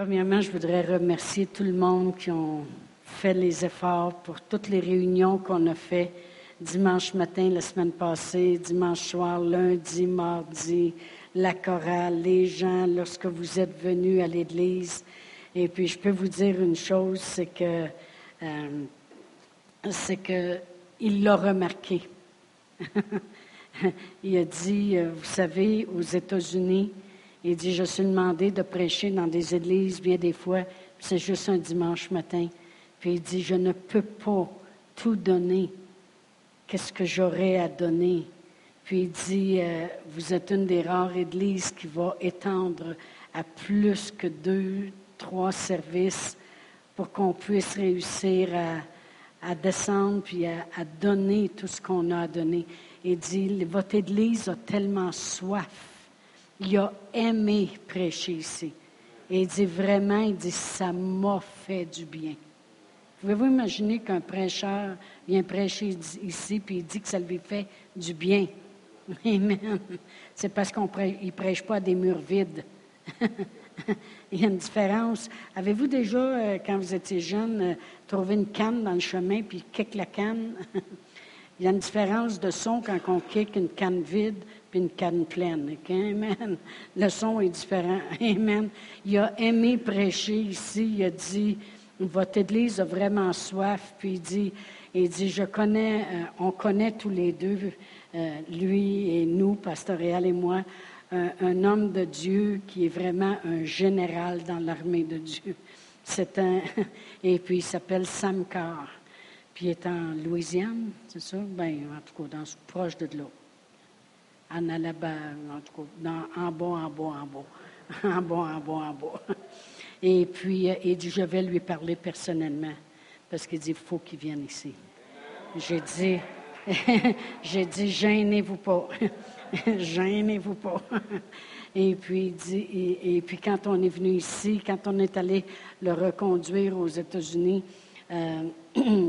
Premièrement, je voudrais remercier tout le monde qui ont fait les efforts pour toutes les réunions qu'on a faites dimanche matin, la semaine passée, dimanche soir, lundi, mardi, la chorale, les gens, lorsque vous êtes venus à l'église. Et puis, je peux vous dire une chose, c'est que il l'a remarqué. Il a dit, vous savez, aux États-Unis, il dit, je suis demandé de prêcher dans des églises bien des fois, c'est juste un dimanche matin. Puis il dit, je ne peux pas tout donner. Qu'est-ce que j'aurais à donner? Puis il dit, vous êtes une des rares églises qui va étendre à plus que 2, 3 services pour qu'on puisse réussir à descendre puis à donner tout ce qu'on a à donner. Il dit, votre église a tellement soif. Il a aimé prêcher ici. Et il dit, vraiment, il dit, ça m'a fait du bien. Pouvez-vous imaginer qu'un prêcheur vient prêcher ici puis il dit que ça lui fait du bien? Amen. C'est parce qu'il ne prêche pas à des murs vides. Il y a une différence. Avez-vous déjà, quand vous étiez jeune, trouvé une canne dans le chemin puis kick la canne? Il y a une différence de son quand on kick une canne vide puis une canne pleine. Okay? Amen. Le son est différent. Amen. Il a aimé prêcher ici. Il a dit... Votre église a vraiment soif, puis il dit on connaît tous les deux, lui et nous, Pasteur Réal et moi, un homme de Dieu qui est vraiment un général dans l'armée de Dieu. Et puis il s'appelle Sam Carr, puis il est en Louisiane, c'est ça? Ben, en tout cas, proche de là. En Alabama, en tout cas, en bas. Et puis, il dit, je vais lui parler personnellement, parce qu'il dit, il faut qu'il vienne ici. J'ai dit, gênez-vous pas, gênez-vous pas. Et puis, il dit, et puis quand on est venu ici, quand on est allé le reconduire aux États-Unis,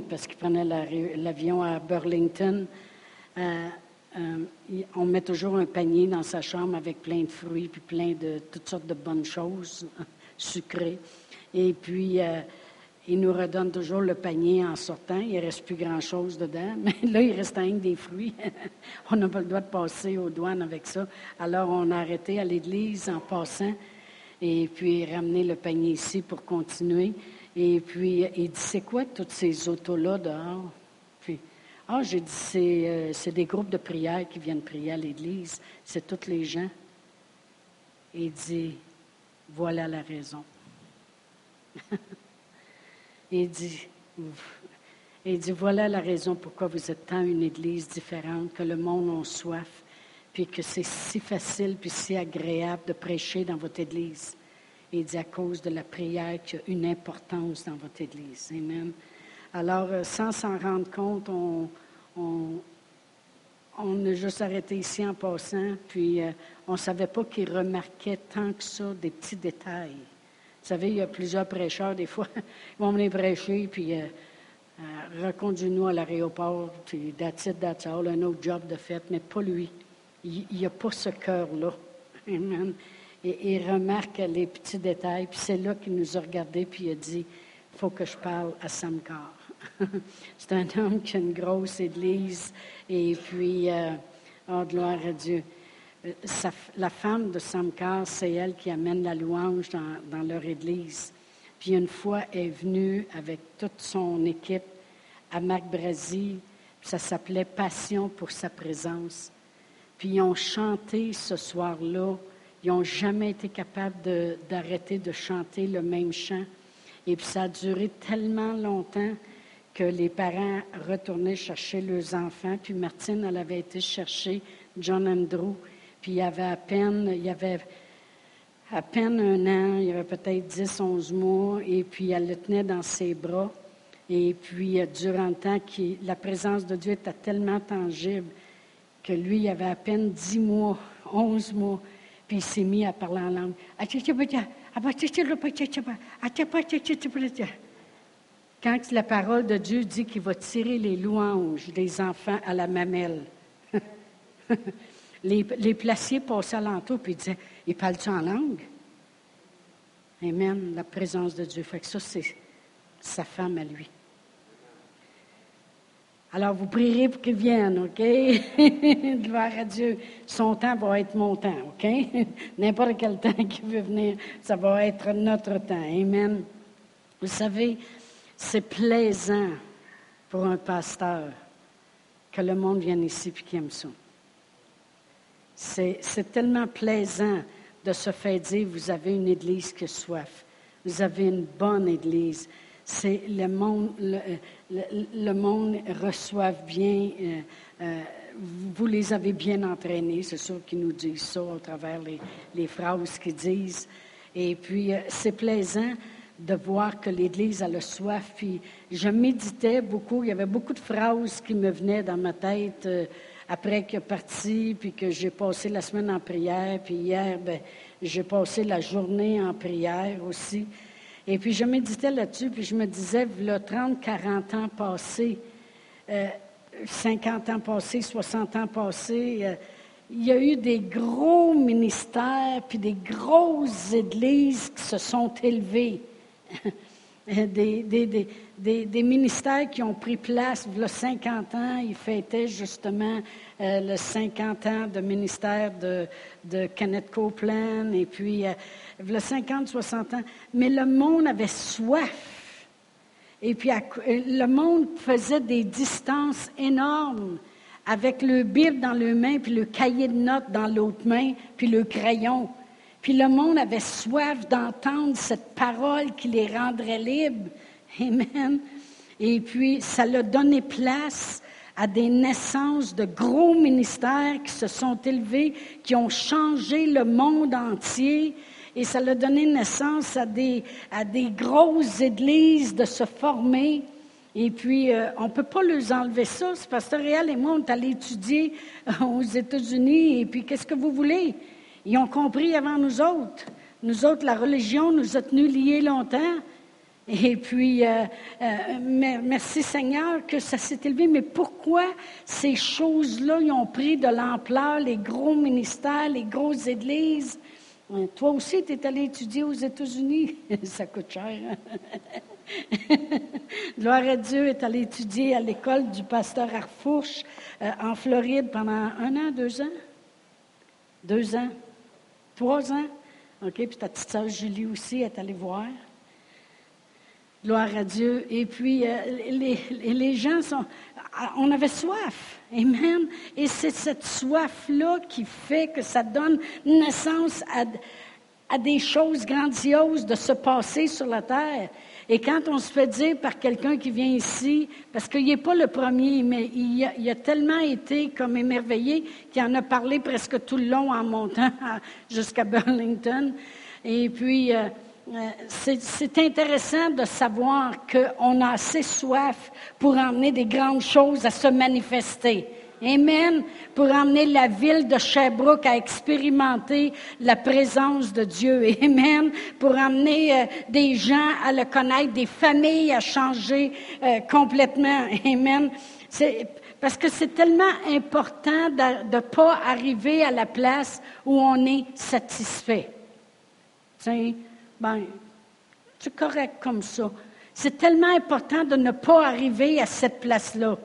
parce qu'il prenait l'avion à Burlington, on met toujours un panier dans sa chambre avec plein de fruits, puis plein de toutes sortes de bonnes choses. Sucré. Et puis, il nous redonne toujours le panier en sortant. Il ne reste plus grand-chose dedans. Mais là, il reste rien que des fruits. On n'a pas le droit de passer aux douanes avec ça. Alors, on a arrêté à l'église en passant. Et puis, ramener le panier ici pour continuer. Et puis, il dit, c'est quoi toutes ces autos-là dehors? Puis, j'ai dit, c'est des groupes de prière qui viennent prier à l'église. C'est tous les gens. Il dit... Voilà la raison. Il dit, voilà la raison pourquoi vous êtes tant une église différente, que le monde a soif, puis que c'est si facile puis si agréable de prêcher dans votre église. Il dit, à cause de la prière qui a une importance dans votre église. Amen. Alors, sans s'en rendre compte, on a juste arrêté ici en passant, puis on ne savait pas qu'ils remarquaient tant que ça des petits détails. Vous savez, il y a plusieurs prêcheurs, des fois, ils vont venir prêcher, puis reconduis-nous à l'aéroport, puis that's all, un autre job de fait, mais pas lui. Il n'y a pas ce cœur-là. Amen. Et il remarque les petits détails, puis c'est là qu'il nous a regardés, puis il a dit, il faut que je parle à Sam Carr. C'est un homme qui a une grosse église, et puis, gloire à Dieu. La femme de Sam Carr, c'est elle qui amène la louange dans leur église. Puis une fois, elle est venue avec toute son équipe à Marc-Brasil, ça s'appelait Passion pour sa présence. Puis ils ont chanté ce soir-là, ils n'ont jamais été capables d'arrêter de chanter le même chant. Et puis ça a duré tellement longtemps que les parents retournaient chercher leurs enfants. Puis Martine, elle avait été chercher John Andrew. Puis il y avait à peine 1 an, il y avait peut-être 10, 11 mois. Et puis elle le tenait dans ses bras. Et puis durant le temps, la présence de Dieu était tellement tangible que lui, il avait à peine 10 mois, 11 mois. Puis il s'est mis à parler en langue. Quand la parole de Dieu dit qu'il va tirer les louanges des enfants à la mamelle, les placiers passaient alentour et disaient, « Il parle-tu en langue? » Amen. La présence de Dieu. Fait que ça, c'est sa femme à lui. Alors, vous prierez pour qu'il vienne, OK? Gloire à Dieu. Son temps va être mon temps, OK? N'importe quel temps qu'il veut venir, ça va être notre temps. Amen. Vous savez, c'est plaisant pour un pasteur que le monde vienne ici et qu'il aime ça. C'est tellement plaisant de se faire dire, vous avez une église qui a soif. Vous avez une bonne église. C'est le monde reçoit bien, vous les avez bien entraînés, c'est sûr qu'ils nous disent ça au travers les phrases qu'ils disent. Et puis, c'est plaisant de voir que l'Église a le soif. Puis, je méditais beaucoup, il y avait beaucoup de phrases qui me venaient dans ma tête après que parti, puis que j'ai passé la semaine en prière, puis hier, bien, j'ai passé la journée en prière aussi. Et puis, je méditais là-dessus, puis je me disais, voilà 30, 40 ans passés, 50 ans passés, 60 ans passés, il y a eu des gros ministères, puis des grosses églises qui se sont élevées. Des ministères qui ont pris place, voilà 50 ans, ils fêtaient justement le 50 ans de ministère de Kenneth Copeland, et puis voilà 50, 60 ans. Mais le monde avait soif, et puis le monde faisait des distances énormes avec le Bible dans l'une main, puis le cahier de notes dans l'autre main, puis le crayon. Puis le monde avait soif d'entendre cette parole qui les rendrait libres. Amen. Et puis, ça l'a donné place à des naissances de gros ministères qui se sont élevés, qui ont changé le monde entier. Et ça l'a donné naissance à des grosses églises de se former. Et puis, on ne peut pas leur enlever ça. C'est Pasteur Réal et moi, on est allés étudier aux États-Unis. Et puis, qu'est-ce que vous voulez? Ils ont compris avant nous autres. Nous autres, la religion nous a tenus liés longtemps. Et puis, merci Seigneur que ça s'est élevé. Mais pourquoi ces choses-là, ils ont pris de l'ampleur, les gros ministères, les grosses églises? Toi aussi, tu es allé étudier aux États-Unis. Ça coûte cher. Hein? Gloire à Dieu, est allé étudier à l'école du pasteur Arfourche en Floride pendant 3 ans. OK, puis ta petite sœur Julie aussi est allée voir. Gloire à Dieu. Et puis, les gens sont... On avait soif. Amen. Et c'est cette soif-là qui fait que ça donne naissance à des choses grandioses de se passer sur la terre. Et quand on se fait dire par quelqu'un qui vient ici, parce qu'il n'est pas le premier, mais il a tellement été comme émerveillé qu'il en a parlé presque tout le long en montant jusqu'à Burlington. Et puis, c'est intéressant de savoir qu'on a assez soif pour emmener des grandes choses à se manifester. Amen. Pour emmener la ville de Sherbrooke à expérimenter la présence de Dieu. Amen. Pour emmener des gens à le connaître, des familles à changer complètement. Amen. Parce que c'est tellement important de ne pas arriver à la place où on est satisfait. T'sais, ben, c'est correct comme ça. C'est tellement important de ne pas arriver à cette place-là.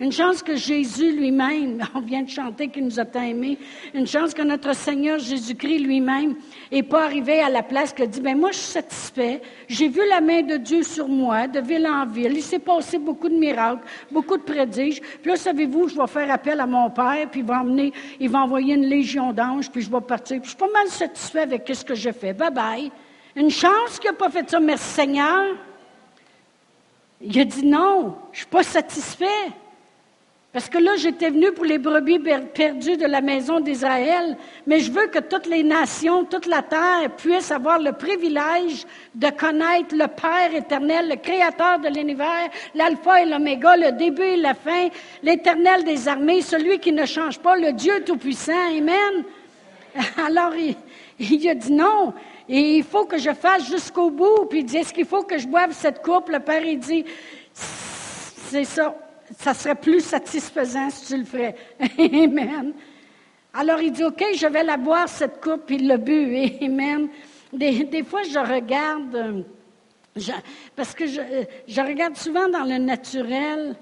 Une chance que Jésus lui-même, on vient de chanter qu'il nous a tant aimés, une chance que notre Seigneur Jésus-Christ lui-même n'est pas arrivé à la place qu'il a dit, « Bien, moi, je suis satisfait, j'ai vu la main de Dieu sur moi, de ville en ville, il s'est passé beaucoup de miracles, beaucoup de prodiges, puis là, savez-vous, je vais faire appel à mon Père, puis il va envoyer une légion d'anges, puis je vais partir, puis je suis pas mal satisfait avec ce que j'ai fait, bye-bye. » Une chance qu'il n'a pas fait ça, merci Seigneur. Il a dit, « Non, je ne suis pas satisfait. » Parce que là, j'étais venu pour les brebis perdues de la maison d'Israël, mais je veux que toutes les nations, toute la terre puissent avoir le privilège de connaître le Père éternel, le Créateur de l'univers, l'alpha et l'oméga, le début et la fin, l'Éternel des armées, celui qui ne change pas, le Dieu tout-puissant. Amen. Alors, il a dit non. Et il faut que je fasse jusqu'au bout. Puis il dit, est-ce qu'il faut que je boive cette coupe? Le Père, il dit, c'est ça. Ça serait plus satisfaisant si tu le ferais. Amen. Alors, il dit, OK, je vais la boire, cette coupe, puis il l'a bu. Amen. Des fois, je regarde, parce que je regarde souvent dans le naturel,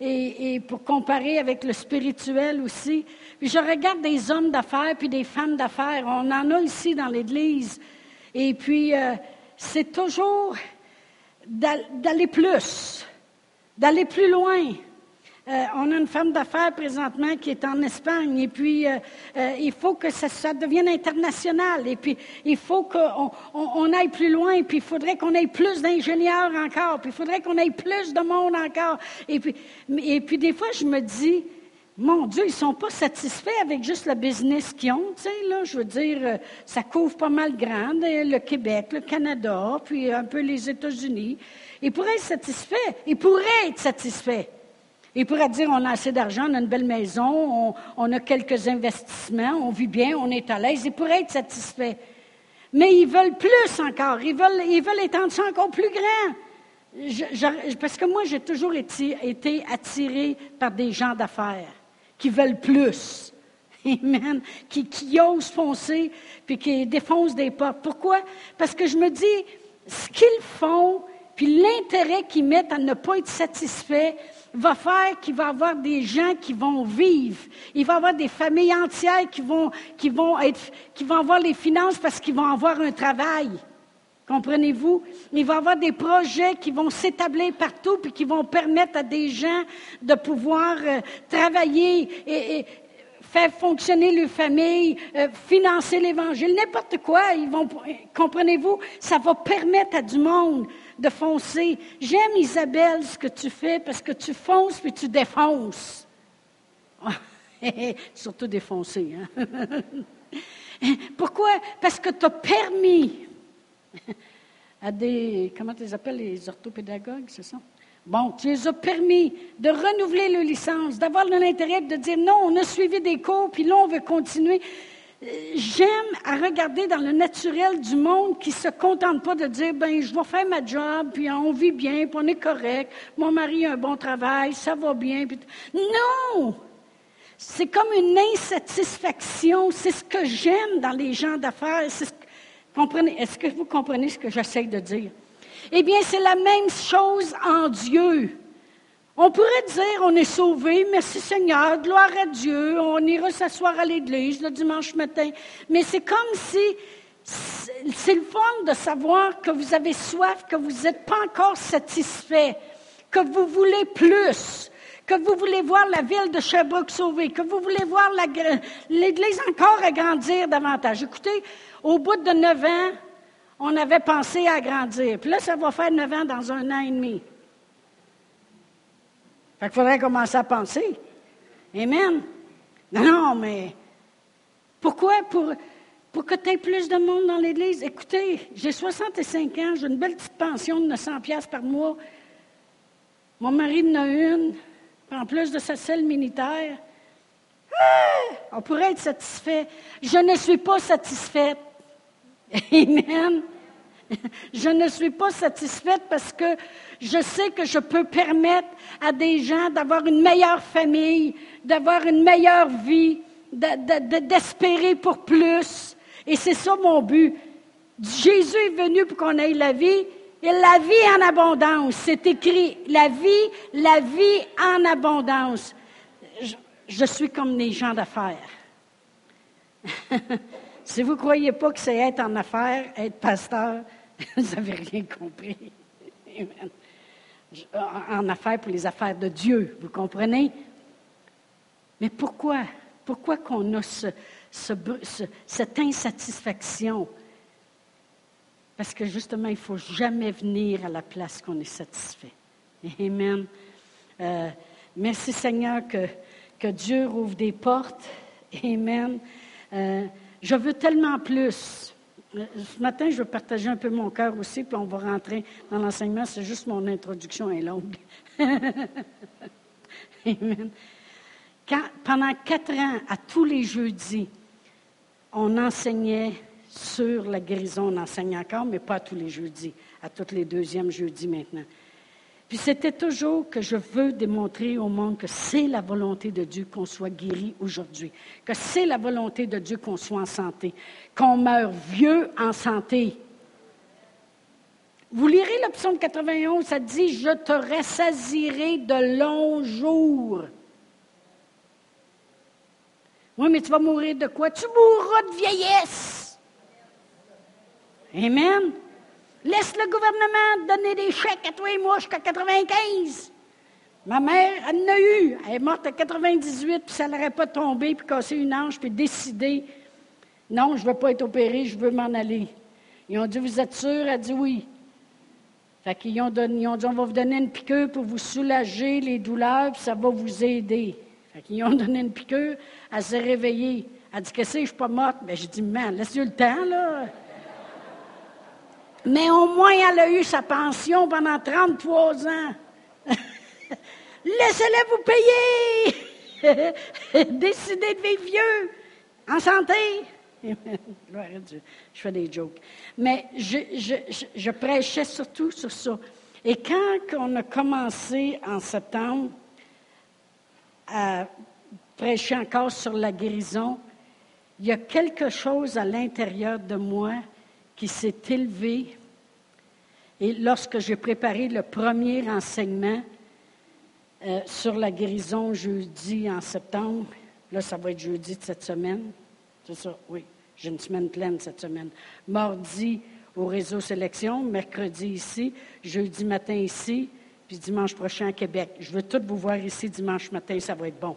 et pour comparer avec le spirituel aussi. Puis je regarde des hommes d'affaires puis des femmes d'affaires. On en a ici dans l'Église. Et puis, c'est toujours d'aller plus, d'aller plus loin. On a une femme d'affaires présentement qui est en Espagne, et puis il faut que ça devienne international, et puis il faut qu'on aille plus loin, puis il faudrait qu'on ait plus d'ingénieurs encore, puis il faudrait qu'on ait plus de monde encore. Et puis des fois, je me dis, mon Dieu, ils ne sont pas satisfaits avec juste le business qu'ils ont, tu sais, là, je veux dire, ça couvre pas mal grand, le Québec, le Canada, puis un peu les États-Unis. Ils pourraient être satisfaits, Il pourrait dire, on a assez d'argent, on a une belle maison, on a quelques investissements, on vit bien, on est à l'aise. Ils pourraient être satisfaits. Mais ils veulent plus encore. Ils veulent étendre ça encore plus grand. Parce que moi, j'ai toujours été attirée par des gens d'affaires qui veulent plus. Amen. Qui osent foncer puis qui défoncent des portes. Pourquoi? Parce que je me dis, ce qu'ils font puis l'intérêt qu'ils mettent à ne pas être satisfaits va faire qu'il va y avoir des gens qui vont vivre. Il va y avoir des familles entières qui vont avoir les finances parce qu'ils vont avoir un travail. Comprenez-vous? Il va y avoir des projets qui vont s'établir partout puis qui vont permettre à des gens de pouvoir travailler et faire fonctionner leur famille, financer l'Évangile, n'importe quoi. Comprenez-vous? Ça va permettre à du monde de foncer. J'aime, Isabelle, ce que tu fais, parce que tu fonces puis tu défonces. Surtout défoncer, hein? Pourquoi? Parce que tu as permis à des... Comment tu les appelles, les orthopédagogues, c'est ça? Bon, tu les as permis de renouveler leur licence, d'avoir de l'intérêt, de dire non, on a suivi des cours, puis là, on veut continuer. J'aime à regarder dans le naturel du monde qui ne se contente pas de dire, ben, je vais faire ma job, puis on vit bien, puis on est correct, mon mari a un bon travail, ça va bien. Puis... Non! C'est comme une insatisfaction, c'est ce que j'aime dans les gens d'affaires. Est-ce que vous comprenez ce que j'essaie de dire? Eh bien, c'est la même chose en Dieu. On pourrait dire, on est sauvé, merci Seigneur, gloire à Dieu, on ira s'asseoir à l'église le dimanche matin. Mais c'est comme si, c'est le fun de savoir que vous avez soif, que vous n'êtes pas encore satisfait, que vous voulez plus, que vous voulez voir la ville de Sherbrooke sauvée, que vous voulez voir l'église encore agrandir davantage. Écoutez, au bout de 9 ans, on avait pensé à agrandir. Puis là, ça va faire 9 ans dans 1 an et demi. Fait qu'il faudrait commencer à penser. Amen. Non, mais pourquoi? Pour que tu aies plus de monde dans l'Église. Écoutez, j'ai 65 ans, j'ai une belle petite pension de 900$ par mois. Mon mari en a une, en plus de sa selle militaire. Ah! On pourrait être satisfait. Je ne suis pas satisfaite. Amen. Je ne suis pas satisfaite parce que je sais que je peux permettre à des gens d'avoir une meilleure famille, d'avoir une meilleure vie, d'espérer pour plus. Et c'est ça mon but. Jésus est venu pour qu'on ait la vie, et la vie en abondance. C'est écrit, la vie en abondance. Je suis comme les gens d'affaires. Si vous ne croyez pas que c'est être en affaires, être pasteur, vous n'avez rien compris. Amen. En affaires pour les affaires de Dieu, vous comprenez? Mais pourquoi? Pourquoi qu'on a cette insatisfaction? Parce que justement, il ne faut jamais venir à la place qu'on est satisfait. Amen. Merci Seigneur que Dieu rouvre des portes. Amen. Je veux tellement plus. Ce matin, je veux partager un peu mon cœur aussi, puis on va rentrer dans l'enseignement. C'est juste mon introduction est longue. Amen. Pendant 4 ans, à tous les jeudis, on enseignait sur la guérison. On enseigne encore, mais pas à tous les jeudis, à tous les 2e jeudis maintenant. Puis c'était toujours que je veux démontrer au monde que c'est la volonté de Dieu qu'on soit guéri aujourd'hui, que c'est la volonté de Dieu qu'on soit en santé, qu'on meure vieux en santé. Vous lirez le psaume 91, ça dit « Je te rassasirai de longs jours ». Oui, mais tu vas mourir de quoi? Tu mourras de vieillesse. Amen. Laisse le gouvernement donner des chèques à toi et moi jusqu'à 95. Ma mère, elle en a eu. Elle est morte à 98, puis ça n'aurait pas tombé, puis cassé une hanche, puis décidé, non, je ne veux pas être opérée, je veux m'en aller. Ils ont dit, vous êtes sûrs? Elle a dit oui. Fait qu'ils ont dit, on va vous donner une piqûre pour vous soulager les douleurs, puis ça va vous aider. Fait qu'ils ont donné une piqûre, elle s'est réveillée. Elle a dit, qu'est-ce que je suis pas morte? Bien, j'ai dit, man, laisse-lui le temps, là. Mais au moins, elle a eu sa pension pendant 33 ans. Laissez-la vous payer. Décidez de vivre vieux, en santé. Gloire à Dieu. Je fais des jokes. Mais je prêchais surtout sur ça. Et quand on a commencé en septembre à prêcher encore sur la guérison, il y a quelque chose à l'intérieur de moi qui s'est élevé. Et lorsque j'ai préparé le premier enseignement sur la guérison jeudi en septembre, là, ça va être jeudi de cette semaine, c'est ça, oui, j'ai une semaine pleine cette semaine. Mardi au réseau Sélection, mercredi ici, jeudi matin ici, puis dimanche prochain à Québec. Je veux tous vous voir ici dimanche matin, ça va être bon.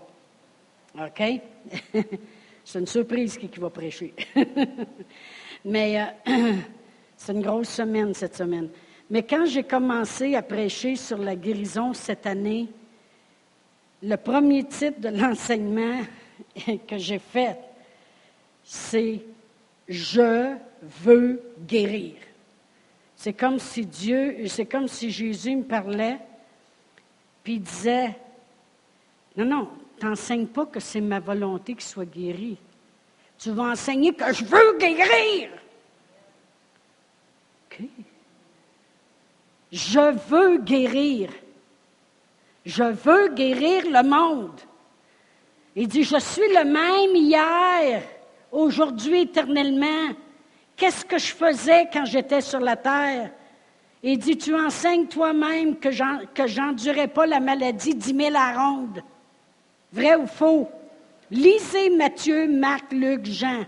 OK? C'est une surprise qui va prêcher. Mais c'est une grosse semaine, cette semaine. Mais quand j'ai commencé à prêcher sur la guérison cette année, le premier titre de l'enseignement que j'ai fait, c'est « Je veux guérir ». C'est comme si Dieu, c'est comme si Jésus me parlait, puis il disait « Non, non, t'enseignes pas que c'est ma volonté qu'il soit guéri. » Tu vas enseigner que je veux guérir. OK. Je veux guérir. Je veux guérir le monde. Il dit, je suis le même hier, aujourd'hui, éternellement. Qu'est-ce que je faisais quand j'étais sur la terre? Il dit, tu enseignes toi-même que je n'endurais pas la maladie 10 000 à ronde. Vrai ou faux? Lisez Matthieu, Marc, Luc, Jean.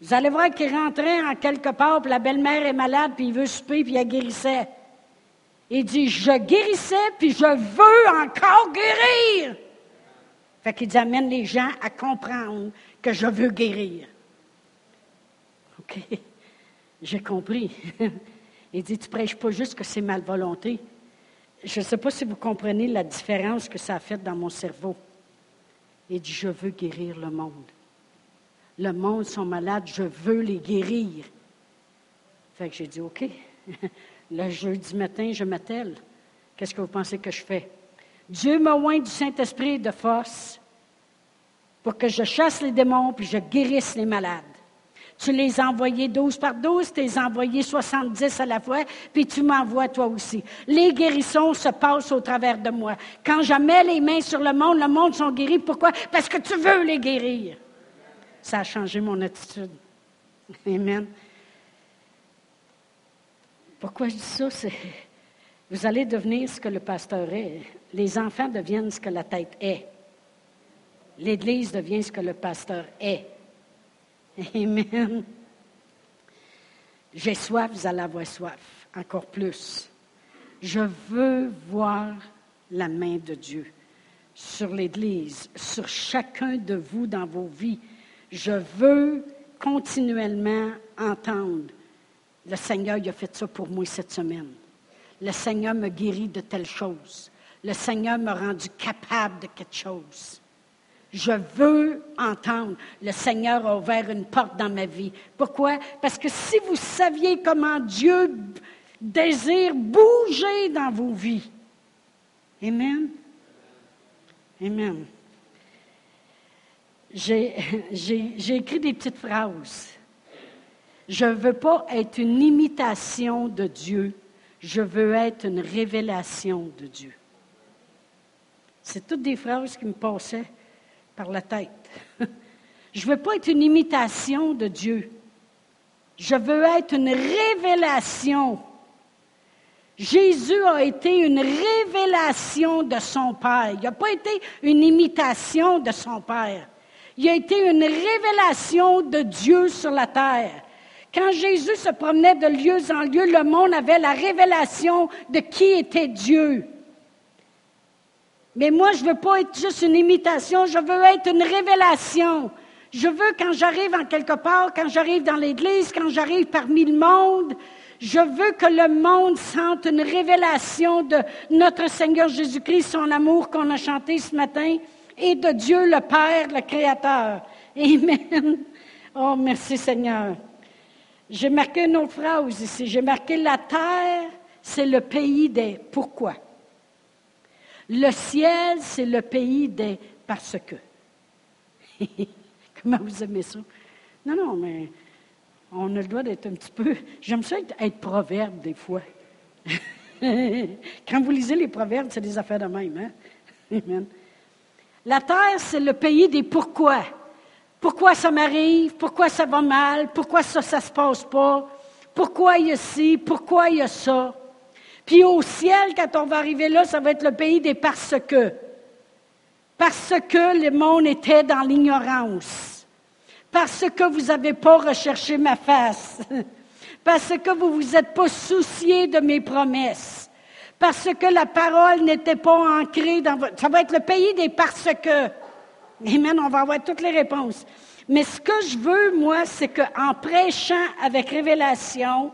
Vous allez voir qu'il rentrait en quelque part, puis la belle-mère est malade, puis il veut souper, puis il la guérissait. Il dit, je guérissais, puis je veux encore guérir. Fait qu'il dit, amène les gens à comprendre que je veux guérir. OK, j'ai compris. Il dit, tu prêches pas juste que c'est ma volonté. Je ne sais pas si vous comprenez la différence que ça a fait dans mon cerveau. Il dit, je veux guérir le monde. Le monde sont malades, je veux les guérir. Fait que j'ai dit, OK. Le jeudi matin, je m'attelle. Qu'est-ce que vous pensez que je fais? Dieu m'a oint du Saint-Esprit de force pour que je chasse les démons puis je guérisse les malades. Tu les as envoyés 12 par 12, tu les as envoyés 70 à la fois, puis tu m'envoies toi aussi. Les guérissons se passent au travers de moi. Quand je mets les mains sur le monde sont guéris. Pourquoi? Parce que tu veux les guérir. Ça a changé mon attitude. Amen. Pourquoi je dis ça? C'est... Vous allez devenir ce que le pasteur est. Les enfants deviennent ce que la tête est. L'Église devient ce que le pasteur est. Amen. J'ai soif, vous allez avoir soif, encore plus. Je veux voir la main de Dieu sur l'Église, sur chacun de vous dans vos vies. Je veux continuellement entendre. Le Seigneur, il a fait ça pour moi cette semaine. Le Seigneur me guérit de telle chose. Le Seigneur m'a rendu capable de quelque chose. Je veux entendre. Le Seigneur a ouvert une porte dans ma vie. Pourquoi? Parce que si vous saviez comment Dieu désire bouger dans vos vies. Amen? Amen. J'ai écrit des petites phrases. Je ne veux pas être une imitation de Dieu. Je veux être une révélation de Dieu. C'est toutes des phrases qui me passaient par la tête. Je ne veux pas être une imitation de Dieu. Je veux être une révélation. Jésus a été une révélation de son Père. Il n'a pas été une imitation de son Père. Il a été une révélation de Dieu sur la terre. Quand Jésus se promenait de lieu en lieu, le monde avait la révélation de qui était Dieu. Mais moi, je ne veux pas être juste une imitation, je veux être une révélation. Je veux, quand j'arrive en quelque part, quand j'arrive dans l'Église, quand j'arrive parmi le monde, je veux que le monde sente une révélation de notre Seigneur Jésus-Christ, son amour qu'on a chanté ce matin, et de Dieu le Père, le Créateur. Amen. Oh, merci Seigneur. J'ai marqué une autre phrase ici. J'ai marqué « La terre, c'est le pays des pourquoi. Le ciel, c'est le pays des parce que. » Comment vous aimez ça? Non, non, mais on a le droit d'être un petit peu... J'aime ça être proverbe des fois. Quand vous lisez les proverbes, c'est des affaires de même, hein? Amen. La terre, c'est le pays des pourquoi. Pourquoi ça m'arrive? Pourquoi ça va mal? Pourquoi ça se passe pas? Pourquoi il y a ci? Pourquoi il y a ça? Puis au ciel, quand on va arriver là, ça va être le pays des parce que. Parce que le monde était dans l'ignorance. Parce que vous n'avez pas recherché ma face. Parce que vous ne vous êtes pas soucié de mes promesses. Parce que la parole n'était pas ancrée dans votre... Ça va être le pays des parce que. Amen, on va avoir toutes les réponses. Mais ce que je veux, moi, c'est qu'en prêchant avec révélation,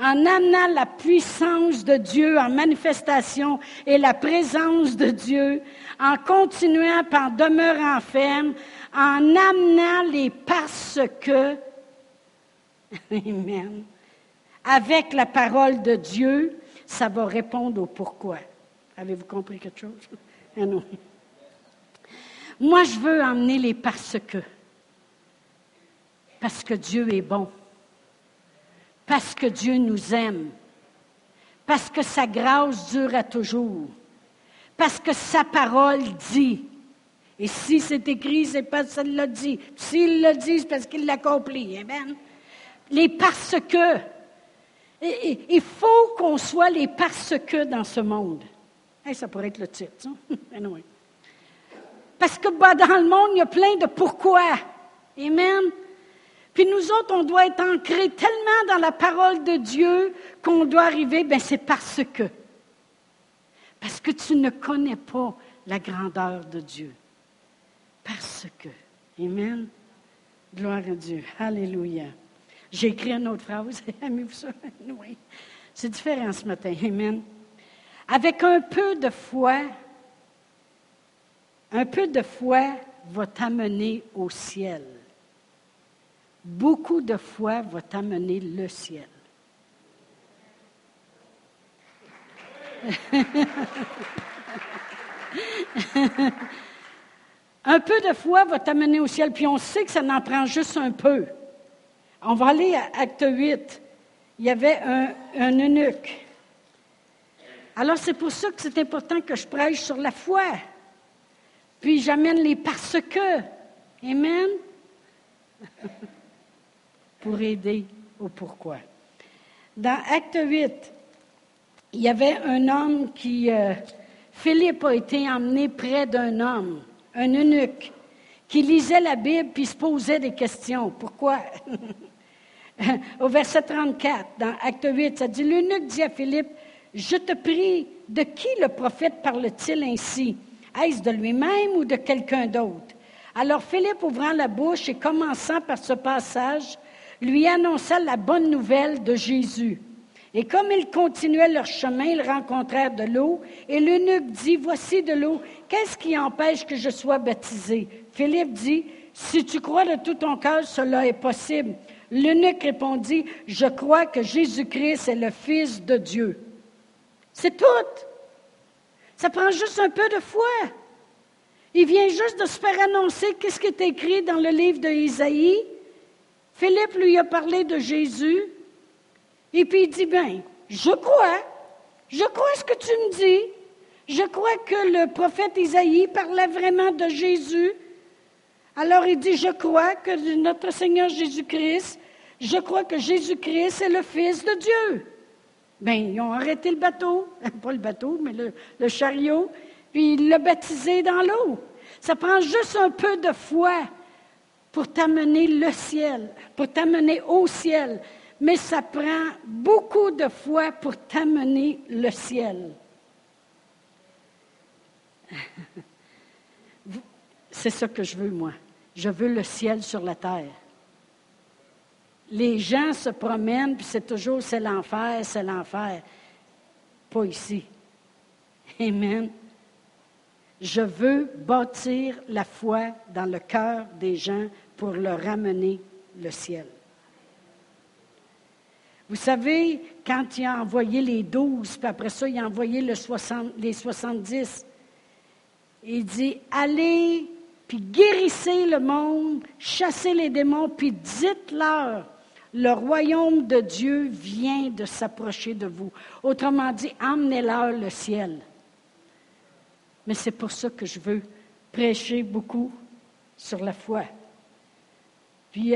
en amenant la puissance de Dieu en manifestation et la présence de Dieu, en continuant par demeurant ferme, en amenant les parce que, amen, avec la parole de Dieu, ça va répondre au pourquoi. Avez-vous compris quelque chose? Ah non. Moi, je veux emmener les parce que Dieu est bon. Parce que Dieu nous aime, parce que sa grâce dure à toujours, parce que sa parole dit, et si c'est écrit, c'est parce qu'il l'a dit, s'il l'a dit, c'est parce qu'il l'accomplit, amen. Les parce que, il faut qu'on soit les parce que dans ce monde. Hey, ça pourrait être le titre, ça. Anyway. Parce que dans le monde, il y a plein de pourquoi, amen. Puis nous autres, on doit être ancrés tellement dans la parole de Dieu qu'on doit arriver, bien c'est parce que. Parce que tu ne connais pas la grandeur de Dieu. Parce que. Amen. Gloire à Dieu. Alléluia. J'ai écrit une autre phrase. Aimez-vous ça? Oui. C'est différent ce matin. Amen. Avec un peu de foi va t'amener au ciel. Beaucoup de foi va t'amener le ciel. Un peu de foi va t'amener au ciel, puis on sait que ça n'en prend juste un peu. On va aller à Acte 8. Il y avait un eunuque. Alors, c'est pour ça que c'est important que je prêche sur la foi. Puis, j'amène les parce que. Amen. Pour aider au pourquoi. Dans Acte 8, il y avait un homme qui... Philippe a été emmené près d'un homme, un eunuque, qui lisait la Bible puis se posait des questions. Pourquoi? Au verset 34, dans Acte 8, ça dit, « L'eunuque dit à Philippe, « Je te prie, de qui le prophète parle-t-il ainsi? Est-ce de lui-même ou de quelqu'un d'autre? » Alors Philippe, ouvrant la bouche et commençant par ce passage, lui annonça la bonne nouvelle de Jésus. Et comme ils continuaient leur chemin, ils rencontrèrent de l'eau, et l'eunuque dit, « Voici de l'eau, qu'est-ce qui empêche que je sois baptisé? » Philippe dit, « Si tu crois de tout ton cœur, cela est possible. » L'eunuque répondit, « Je crois que Jésus-Christ est le Fils de Dieu. » C'est tout. Ça prend juste un peu de foi. Il vient juste de se faire annoncer qu'est-ce qui est écrit dans le livre de Isaïe. Philippe lui a parlé de Jésus, et puis il dit, « Bien, je crois, Je crois ce que tu me dis. Je crois que le prophète Isaïe parlait vraiment de Jésus. Alors il dit, je crois que notre Seigneur Jésus-Christ, je crois que Jésus-Christ est le Fils de Dieu. Bien, ils ont arrêté le bateau, pas le bateau, mais le chariot, puis il l'a baptisé dans l'eau. Ça prend juste un peu de foi pour t'amener le ciel, pour t'amener au ciel. Mais ça prend beaucoup de foi pour t'amener le ciel. C'est ça que je veux, moi. Je veux le ciel sur la terre. Les gens se promènent, puis c'est toujours « c'est l'enfer, c'est l'enfer ». Pas ici. Amen. Je veux bâtir la foi dans le cœur des gens pour leur ramener le ciel. Vous savez, quand il a envoyé les 12, puis après ça, il a envoyé les 70, il dit « Allez, puis guérissez le monde, chassez les démons, puis dites-leur, le royaume de Dieu vient de s'approcher de vous. » Autrement dit, emmenez-leur le ciel. Mais c'est pour ça que je veux prêcher beaucoup sur la foi. Puis,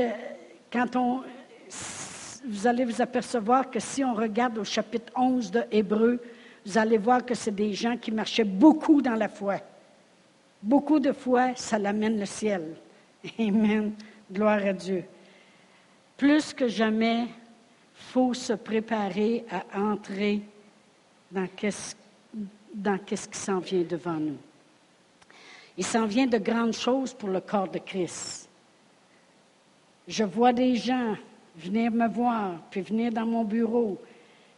vous allez vous apercevoir que si on regarde au chapitre 11 de Hébreux, vous allez voir que c'est des gens qui marchaient beaucoup dans la foi. Beaucoup de foi, ça l'amène le ciel. Amen. Gloire à Dieu. Plus que jamais, il faut se préparer à entrer dans qu'est-ce qui s'en vient devant nous. Il s'en vient de grandes choses pour le corps de Christ. Je vois des gens venir me voir, puis venir dans mon bureau,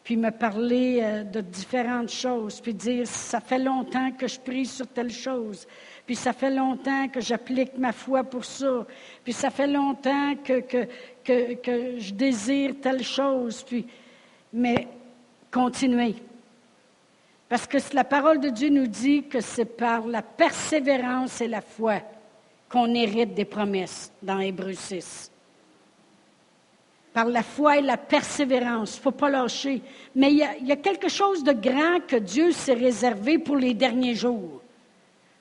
puis me parler de différentes choses, puis dire « ça fait longtemps que je prie sur telle chose, puis ça fait longtemps que j'applique ma foi pour ça, puis ça fait longtemps que je désire telle chose, puis... » Mais continuez. Parce que la parole de Dieu nous dit que c'est par la persévérance et la foi qu'on hérite des promesses dans Hébreux 6. Par la foi et la persévérance, il ne faut pas lâcher. Mais il y a quelque chose de grand que Dieu s'est réservé pour les derniers jours.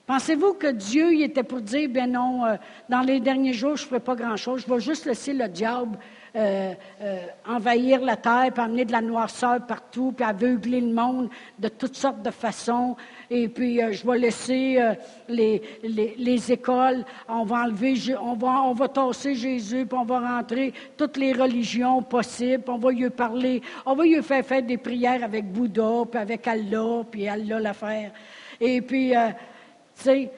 Pensez-vous que Dieu il était pour dire, ben non, dans les derniers jours, je ne ferai pas grand-chose, je vais juste laisser le diable envahir la terre, puis amener de la noirceur partout, puis aveugler le monde de toutes sortes de façons, et puis je vais laisser les écoles, on va tasser Jésus, puis on va rentrer toutes les religions possibles, puis on va lui parler, on va lui faire des prières avec Bouddha, puis Allah l'affaire. Et puis, tu sais,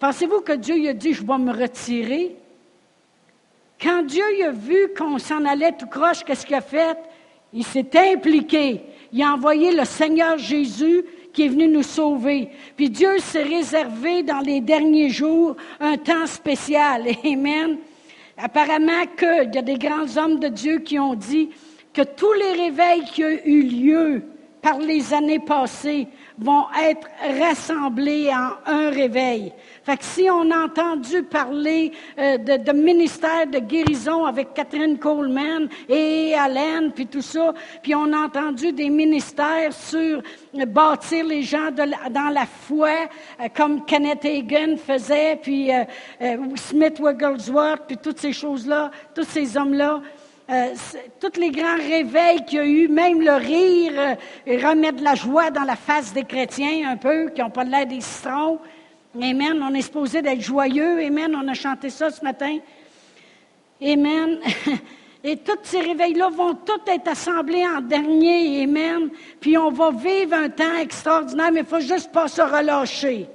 pensez-vous que Dieu il a dit « je vais me retirer » Quand Dieu il a vu qu'on s'en allait tout croche, qu'est-ce qu'il a fait? Il s'est impliqué. Il a envoyé le Seigneur Jésus qui est venu nous sauver. Puis Dieu s'est réservé dans les derniers jours un temps spécial. Amen. Apparemment qu'il y a des grands hommes de Dieu qui ont dit que tous les réveils qui ont eu lieu par les années passées vont être rassemblés en un réveil. Fait que si on a entendu parler de ministère de guérison avec Catherine Coleman et Alain, puis tout ça, puis on a entendu des ministères sur bâtir les gens dans la foi, comme Kenneth Hagin faisait, puis Smith Wigglesworth, puis toutes ces choses-là, tous ces hommes-là, tous les grands réveils qu'il y a eu, même le rire, remet de la joie dans la face des chrétiens un peu, qui n'ont pas l'air des citrons. Amen, on est supposé d'être joyeux. Amen, on a chanté ça ce matin. Amen. Et tous ces réveils-là vont tous être assemblés en dernier. Amen. Puis on va vivre un temps extraordinaire, mais il ne faut juste pas se relâcher.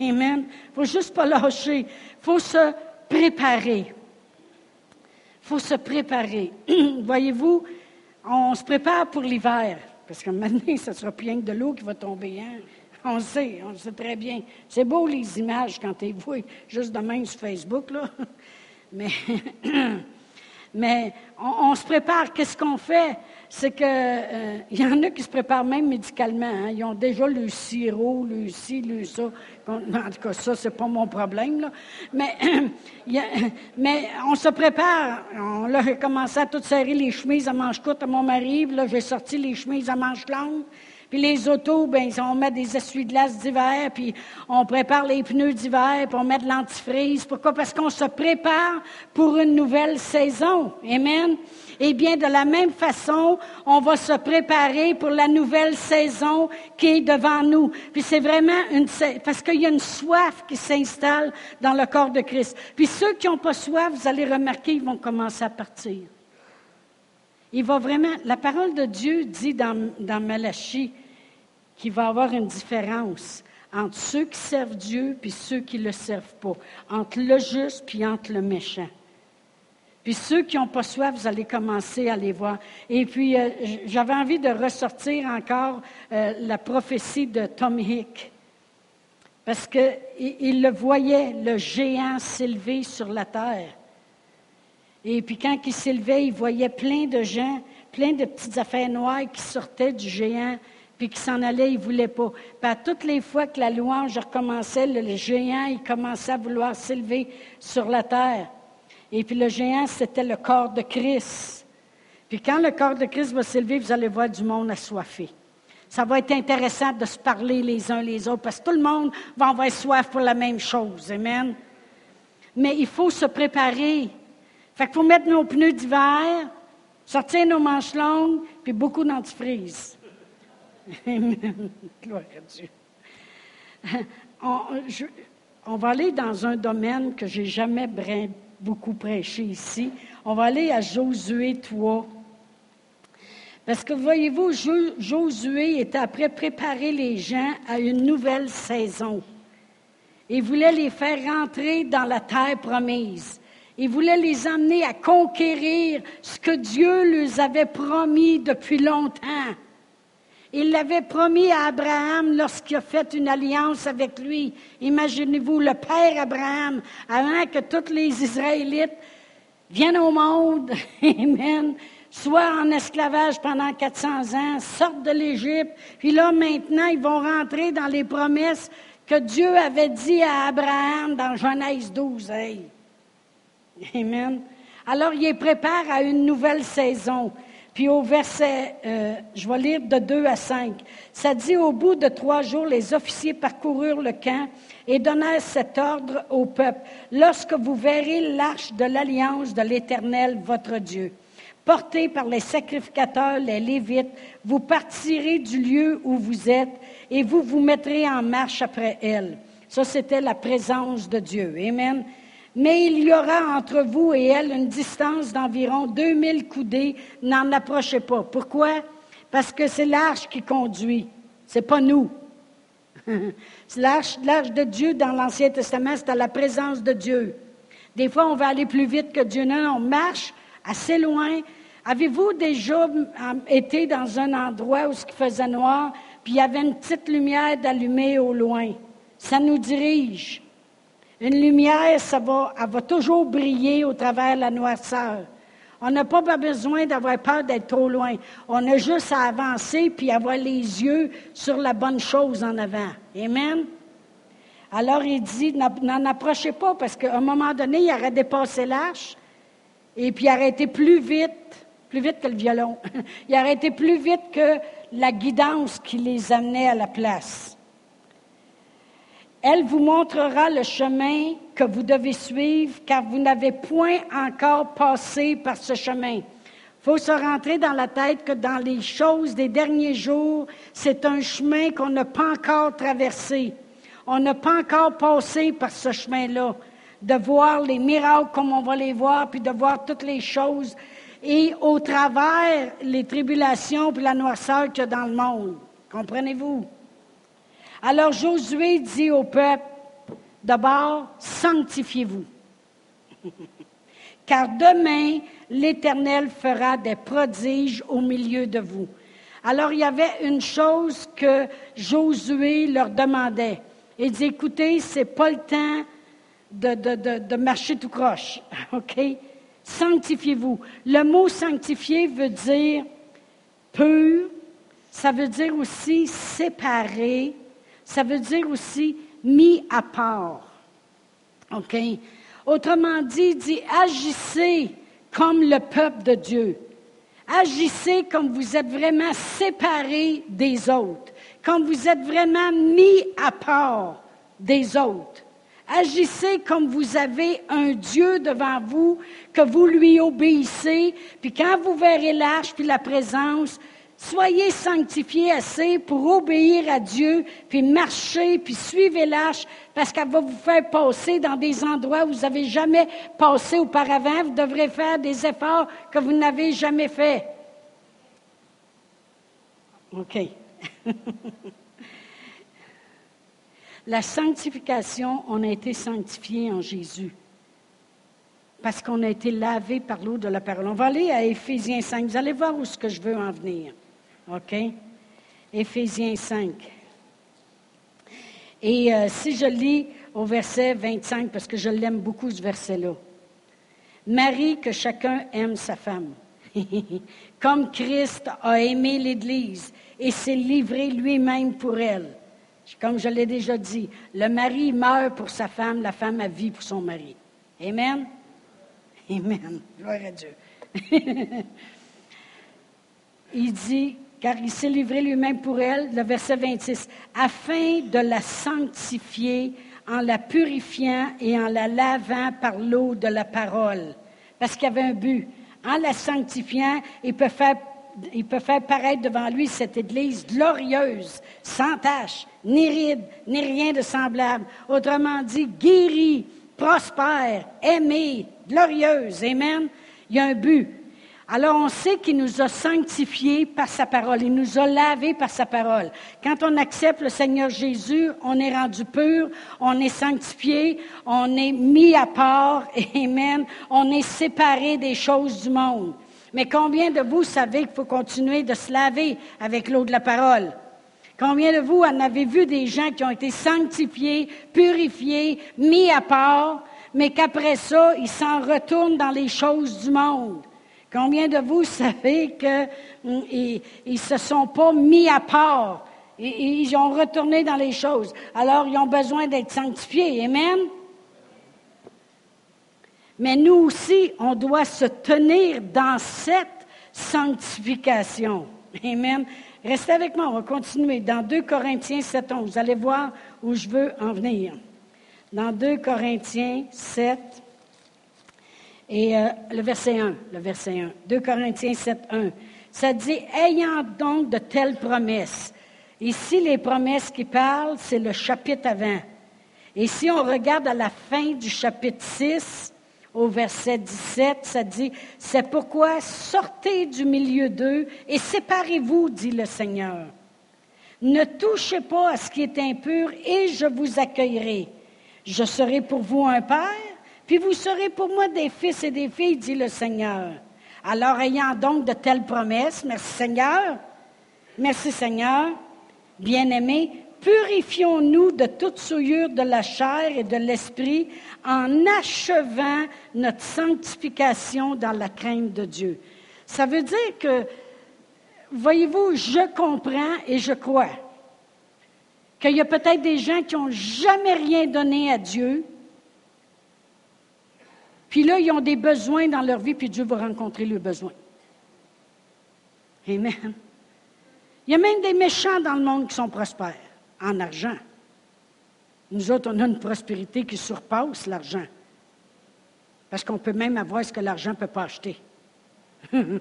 Amen. Il ne faut juste pas lâcher. Il faut se préparer. Il faut se préparer. Voyez-vous, on se prépare pour l'hiver, parce que maintenant, ce ne sera plus rien que de l'eau qui va tomber. Hein? On le sait très bien. C'est beau les images quand tu les vois, juste de même sur Facebook, là. Mais Mais on se prépare. Qu'est-ce qu'on fait? C'est que y en a qui se préparent même médicalement. Hein? Ils ont déjà le sirop, le ci, le ça. En tout cas, ça, c'est pas mon problème. Là. Mais on se prépare. Là, j'ai commencé à tout serrer les chemises à manches courtes à mon mari. Là, j'ai sorti les chemises à manches longues. Puis les autos, ben on met des essuie-glaces d'hiver, puis on prépare les pneus d'hiver, puis on met de l'antifreeze. Pourquoi? Parce qu'on se prépare pour une nouvelle saison. Amen. Eh bien, de la même façon, on va se préparer pour la nouvelle saison qui est devant nous. Puis c'est vraiment parce qu'il y a une soif qui s'installe dans le corps de Christ. Puis ceux qui n'ont pas soif, vous allez remarquer, ils vont commencer à partir. Il va vraiment... La parole de Dieu dit dans Malachie qu'il va y avoir une différence entre ceux qui servent Dieu et ceux qui ne le servent pas, entre le juste et entre le méchant. Puis ceux qui n'ont pas soif, vous allez commencer à les voir. Et puis, j'avais envie de ressortir encore la prophétie de Tom Hick, parce qu'il le voyait, le géant s'élever sur la terre. Et puis quand il s'élevait, il voyait plein de gens, plein de petites affaires noires qui sortaient du géant, puis qui s'en allaient, ils ne voulaient pas. Puis à toutes les fois que la louange recommençait, le géant, il commençait à vouloir s'élever sur la terre. Et puis le géant, c'était le corps de Christ. Puis quand le corps de Christ va s'élever, vous allez voir du monde assoiffé. Ça va être intéressant de se parler les uns les autres, parce que tout le monde va avoir soif pour la même chose. Amen. Mais il faut se préparer. Fait qu'il faut mettre nos pneus d'hiver, sortir nos manches longues, puis beaucoup d'antifreeze. Amen. Gloire à Dieu. On va aller dans un domaine que je n'ai jamais beaucoup prêché ici. On va aller à Josué 3. Parce que voyez-vous, Josué était après préparer les gens à une nouvelle saison. Il voulait les faire rentrer dans la terre promise. Il voulait les amener à conquérir ce que Dieu leur avait promis depuis longtemps. Il l'avait promis à Abraham lorsqu'il a fait une alliance avec lui. Imaginez-vous, le père Abraham, avant que tous les Israélites viennent au monde, amen, soient en esclavage pendant 400 ans, sortent de l'Égypte, puis là, maintenant, ils vont rentrer dans les promesses que Dieu avait dit à Abraham dans Genèse 12. Hey. Amen. Alors, il les prépare à une nouvelle saison. Puis au verset, je vais lire de 2 à 5. Ça dit, « Au bout de 3 jours, les officiers parcoururent le camp et donnèrent cet ordre au peuple. Lorsque vous verrez l'arche de l'alliance de l'Éternel, votre Dieu, portée par les sacrificateurs, les Lévites, vous partirez du lieu où vous êtes et vous vous mettrez en marche après elle. » Ça, c'était la présence de Dieu. Amen. Mais il y aura entre vous et elle une distance d'environ 2000 coudées. N'en approchez pas. Pourquoi? Parce que c'est l'arche qui conduit. C'est pas nous. L'arche de Dieu dans l'Ancien Testament, c'est à la présence de Dieu. Des fois, on va aller plus vite que Dieu. Non, on marche assez loin. Avez-vous déjà été dans un endroit où il faisait noir, puis il y avait une petite lumière d'allumée au loin? Ça nous dirige. Une lumière, elle va toujours briller au travers de la noirceur. On n'a pas besoin d'avoir peur d'être trop loin. On a juste à avancer puis avoir les yeux sur la bonne chose en avant. Amen? Alors, il dit, n'en approchez pas, parce qu'à un moment donné, il aurait dépassé l'arche et puis il aurait été plus vite que le violon. Il aurait été plus vite que la guidance qui les amenait à la place. Elle vous montrera le chemin que vous devez suivre, car vous n'avez point encore passé par ce chemin. Il faut se rentrer dans la tête que dans les choses des derniers jours, c'est un chemin qu'on n'a pas encore traversé. On n'a pas encore passé par ce chemin-là, de voir les miracles comme on va les voir, puis de voir toutes les choses, et au travers les tribulations puis la noirceur qu'il y a dans le monde. Comprenez-vous? Alors Josué dit au peuple, d'abord, sanctifiez-vous, car demain, l'Éternel fera des prodiges au milieu de vous. Alors il y avait une chose que Josué leur demandait. Il dit, écoutez, c'est pas le temps de marcher tout croche, ok? Sanctifiez-vous. Le mot « sanctifier » veut dire « pur », ça veut dire aussi « séparé », ça veut dire aussi « mis à part ». OK? Autrement dit, il dit « agissez comme le peuple de Dieu ». Agissez comme vous êtes vraiment séparés des autres, comme vous êtes vraiment mis à part des autres. Agissez comme vous avez un Dieu devant vous, que vous lui obéissez, puis quand vous verrez l'arche puis la présence, soyez sanctifiés assez pour obéir à Dieu, puis marchez, puis suivez l'arche, parce qu'elle va vous faire passer dans des endroits où vous n'avez jamais passé auparavant. Vous devrez faire des efforts que vous n'avez jamais faits. OK. La sanctification, on a été sanctifié en Jésus, parce qu'on a été lavé par l'eau de la parole. On va aller à Éphésiens 5. Vous allez voir où ce que je veux en venir. OK? Éphésiens 5. Et si je lis au verset 25, parce que je l'aime beaucoup, ce verset-là. « Marie, que chacun aime sa femme, comme Christ a aimé l'Église et s'est livré lui-même pour elle. » Comme je l'ai déjà dit, le mari meurt pour sa femme, la femme a vie pour son mari. Amen? Amen. Gloire à Dieu. Il dit, car il s'est livré lui-même pour elle, le verset 26, afin de la sanctifier en la purifiant et en la lavant par l'eau de la parole. Parce qu'il y avait un but. En la sanctifiant, il peut faire paraître devant lui cette Église glorieuse, sans tache, ni ride, ni rien de semblable. Autrement dit, guérie, prospère, aimée, glorieuse. Amen. Il y a un but. Alors, on sait qu'il nous a sanctifiés par sa parole. Il nous a lavés par sa parole. Quand on accepte le Seigneur Jésus, on est rendu pur, on est sanctifié, on est mis à part. Amen. On est séparé des choses du monde. Mais combien de vous savez qu'il faut continuer de se laver avec l'eau de la parole? Combien de vous en avez vu des gens qui ont été sanctifiés, purifiés, mis à part, mais qu'après ça, ils s'en retournent dans les choses du monde? Combien de vous savez qu'ils ne se sont pas mis à part? Ils ont retourné dans les choses. Alors, ils ont besoin d'être sanctifiés. Amen? Mais nous aussi, on doit se tenir dans cette sanctification. Amen. Restez avec moi, on va continuer. Dans 2 Corinthiens 7:11, vous allez voir où je veux en venir. Dans 2 Corinthiens 7, et le verset 1, 2 Corinthiens 7:1, ça dit « Ayant donc de telles promesses ». Ici, les promesses qui parlent, c'est le chapitre avant. Et si on regarde à la fin du chapitre 6, au verset 17, ça dit « C'est pourquoi sortez du milieu d'eux et séparez-vous, dit le Seigneur. Ne touchez pas à ce qui est impur et je vous accueillerai. Je serai pour vous un père, puis vous serez pour moi des fils et des filles, dit le Seigneur. Alors ayant donc de telles promesses, merci Seigneur, bien-aimés, purifions-nous de toute souillure de la chair et de l'esprit en achevant notre sanctification dans la crainte de Dieu. » Ça veut dire que, voyez-vous, je comprends et je crois qu'il y a peut-être des gens qui n'ont jamais rien donné à Dieu, puis là, ils ont des besoins dans leur vie, puis Dieu va rencontrer leurs besoins. Amen. Il y a même des méchants dans le monde qui sont prospères. En argent. Nous autres, on a une prospérité qui surpasse l'argent. Parce qu'on peut même avoir ce que l'argent ne peut pas acheter. Amen.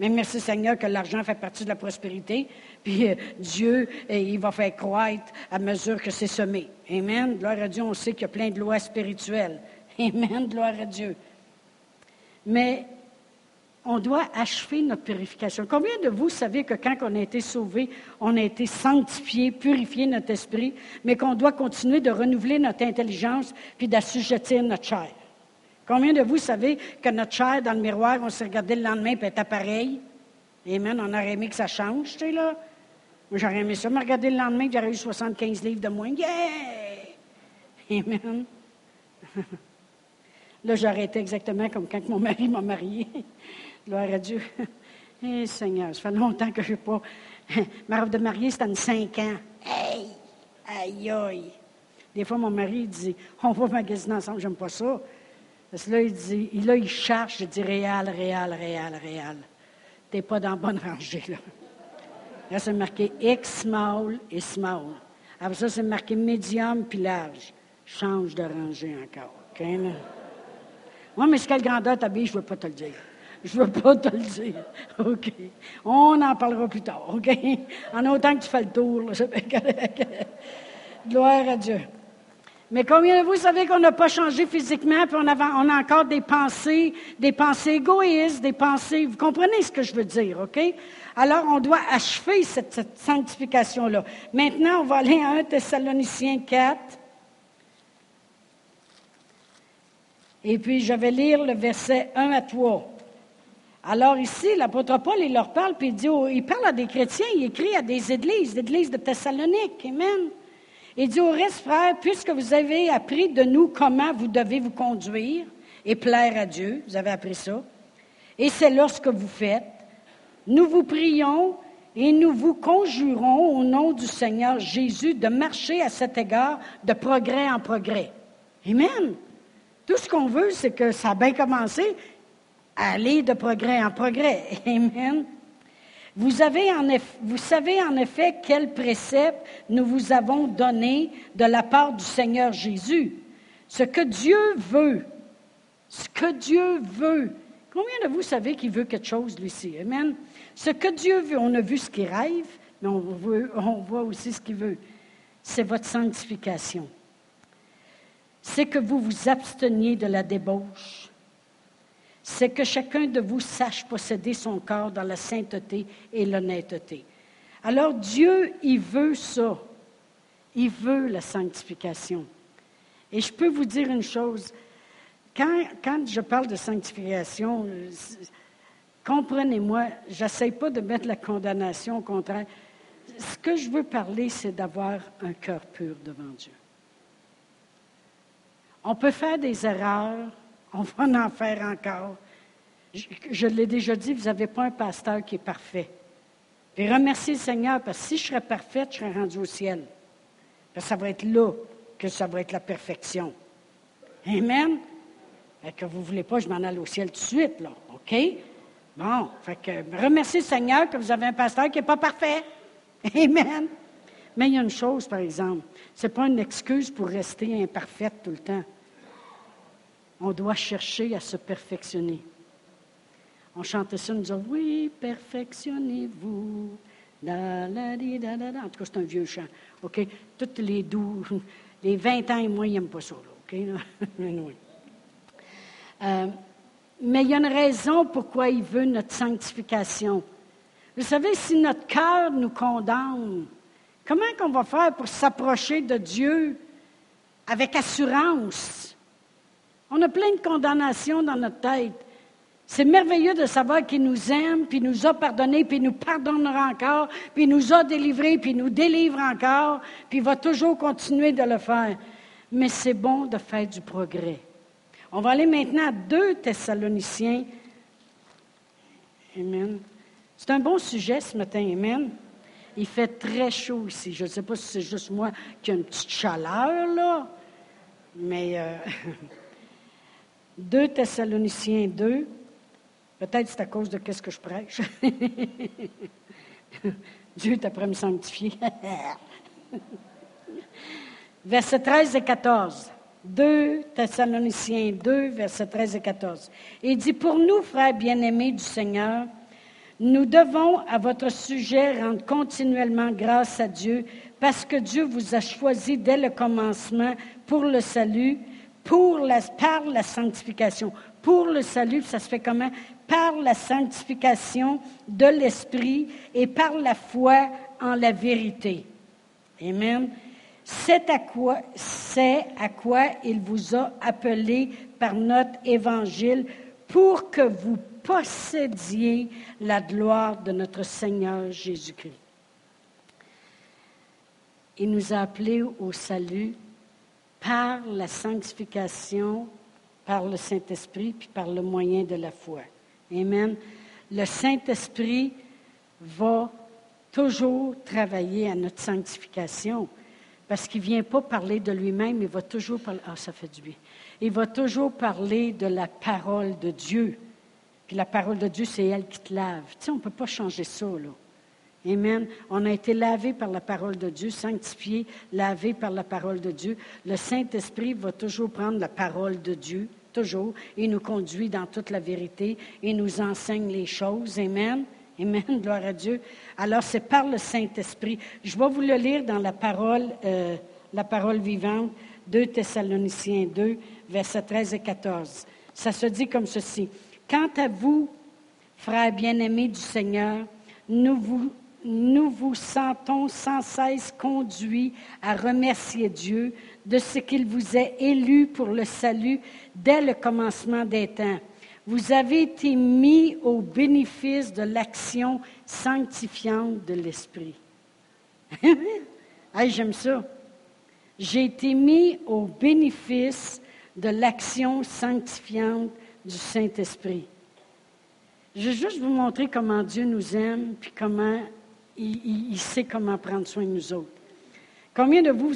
Mais merci Seigneur que l'argent fait partie de la prospérité. Puis Dieu, il va faire croître à mesure que c'est semé. Amen. Gloire à Dieu, on sait qu'il y a plein de lois spirituelles. Amen. Gloire à Dieu. Mais on doit achever notre purification. Combien de vous savez que quand on a été sauvés, on a été sanctifiés, purifiés notre esprit, mais qu'on doit continuer de renouveler notre intelligence puis d'assujettir notre chair? Combien de vous savez que notre chair, dans le miroir, on s'est regardé le lendemain puis elle était pareille? Amen, on aurait aimé que ça change, tu sais, là. Moi, j'aurais aimé ça, me regarder le lendemain j'aurais eu 75 livres de moins. Yeah! Amen! Là, j'aurais été exactement comme quand mon mari m'a mariée. Gloire à Dieu. Eh, Seigneur, ça fait longtemps que je n'ai pas... Ma robe de mariée, c'était en 5 ans. Hey! Aïe, aïe! Des fois, mon mari, il dit, on va magasiner ensemble, j'aime pas ça. Parce que là, il dit, là, il cherche, je dis, réal. T'es pas dans la bonne rangée, là. Là, c'est marqué X, small et small. Après ça, c'est marqué médium puis large. Change de rangée encore. OK, là? Oui, mais c'est quelle grandeur t'habilles, je veux pas te le dire. Je veux pas te le dire. OK. On en parlera plus tard. OK? En autant que tu fais le tour, là, c'est bien correct. Gloire à Dieu. Mais combien de vous savez qu'on n'a pas changé physiquement, puis on a encore des pensées égoïstes, des pensées... Vous comprenez ce que je veux dire, OK? Alors, on doit achever cette sanctification-là. Maintenant, on va aller à 1 Thessaloniciens 4. Et puis, je vais lire le verset 1 à 3. Alors ici, l'apôtre Paul, il leur parle, puis il dit, il parle à des chrétiens, il écrit à des églises, l'église de Thessalonique, amen. Il dit au reste, frères, puisque vous avez appris de nous comment vous devez vous conduire et plaire à Dieu, vous avez appris ça, et c'est là ce que vous faites, nous vous prions et nous vous conjurons au nom du Seigneur Jésus de marcher à cet égard de progrès en progrès. Amen. Tout ce qu'on veut, c'est que ça a bien commencé. Aller de progrès en progrès. Amen. Vous savez en effet quel précepte nous vous avons donné de la part du Seigneur Jésus. Ce que Dieu veut. Combien de vous savez qu'il veut quelque chose, lui-ci? Amen. Ce que Dieu veut, on a vu ce qu'il rêve, mais on voit aussi ce qu'il veut. C'est votre sanctification. C'est que vous vous absteniez de la débauche. C'est que chacun de vous sache posséder son corps dans la sainteté et l'honnêteté. Alors Dieu, il veut ça. Il veut la sanctification. Et je peux vous dire une chose. Quand je parle de sanctification, comprenez-moi, j'essaie pas de mettre la condamnation, au contraire. Ce que je veux parler, c'est d'avoir un cœur pur devant Dieu. On peut faire des erreurs. On va en faire encore. Je l'ai déjà dit, vous n'avez pas un pasteur qui est parfait. Puis remerciez le Seigneur, parce que si je serais parfaite, je serais rendue au ciel. Parce que ça va être là que ça va être la perfection. Amen? Fait que vous ne voulez pas que je m'en aille au ciel tout de suite, là. OK? Bon, fait que remerciez le Seigneur que vous avez un pasteur qui n'est pas parfait. Amen? Mais il y a une chose, par exemple. Ce n'est pas une excuse pour rester imparfaite tout le temps. On doit chercher à se perfectionner. On chantait ça, nous disait « Oui, perfectionnez-vous. » En tout cas, c'est un vieux chant. OK? Toutes les 12, les 20 ans et moins, ils n'aiment pas ça. Là, OK? Mais il y a une raison pourquoi il veut notre sanctification. Vous savez, si notre cœur nous condamne, comment qu'on va faire pour s'approcher de Dieu avec assurance? On a plein de condamnations dans notre tête. C'est merveilleux de savoir qu'il nous aime, puis il nous a pardonné, puis il nous pardonnera encore, puis il nous a délivrés, puis il nous délivre encore, puis il va toujours continuer de le faire. Mais c'est bon de faire du progrès. On va aller maintenant à 2 Thessaloniciens. Amen. C'est un bon sujet ce matin, amen. Il fait très chaud ici. Je ne sais pas si c'est juste moi qui ai une petite chaleur, là, mais... 2 Thessaloniciens 2, peut-être c'est à cause de qu'est-ce que je prêche. Dieu t'a prêt à me sanctifier. Versets 13 et 14. 2 Thessaloniciens 2, versets 13 et 14. Il dit, « Pour nous, frères bien-aimés du Seigneur, nous devons à votre sujet rendre continuellement grâce à Dieu, parce que Dieu vous a choisi dès le commencement pour le salut, par la sanctification, pour le salut, ça se fait comment? Par la sanctification de l'esprit et par la foi en la vérité. » Amen. C'est à quoi il vous a appelé par notre évangile pour que vous possédiez la gloire de notre Seigneur Jésus-Christ. Il nous a appelés au salut par la sanctification par le Saint-Esprit puis par le moyen de la foi. Amen. Le Saint-Esprit va toujours travailler à notre sanctification parce qu'il ne vient pas parler de lui-même, il va toujours parler... Ah, ça fait du bien. Il va toujours parler de la parole de Dieu. Puis la parole de Dieu, c'est elle qui te lave. Tu sais, on ne peut pas changer ça, là. Amen. On a été lavé par la parole de Dieu, sanctifié, lavé par la parole de Dieu. Le Saint-Esprit va toujours prendre la parole de Dieu, toujours. Il nous conduit dans toute la vérité. Il nous enseigne les choses. Amen. Amen. Gloire à Dieu. Alors, c'est par le Saint-Esprit. Je vais vous le lire dans la parole vivante, 2 Thessaloniciens 2, versets 13 et 14. Ça se dit comme ceci. « Quant à vous, frères bien-aimés du Seigneur, nous vous sentons sans cesse conduits à remercier Dieu de ce qu'il vous a élu pour le salut dès le commencement des temps. Vous avez été mis au bénéfice de l'action sanctifiante de l'Esprit. » Hey, j'aime ça. « J'ai été mis au bénéfice de l'action sanctifiante du Saint-Esprit. » Je vais juste vous montrer comment Dieu nous aime, puis comment il sait comment prendre soin de nous autres. Combien de vous,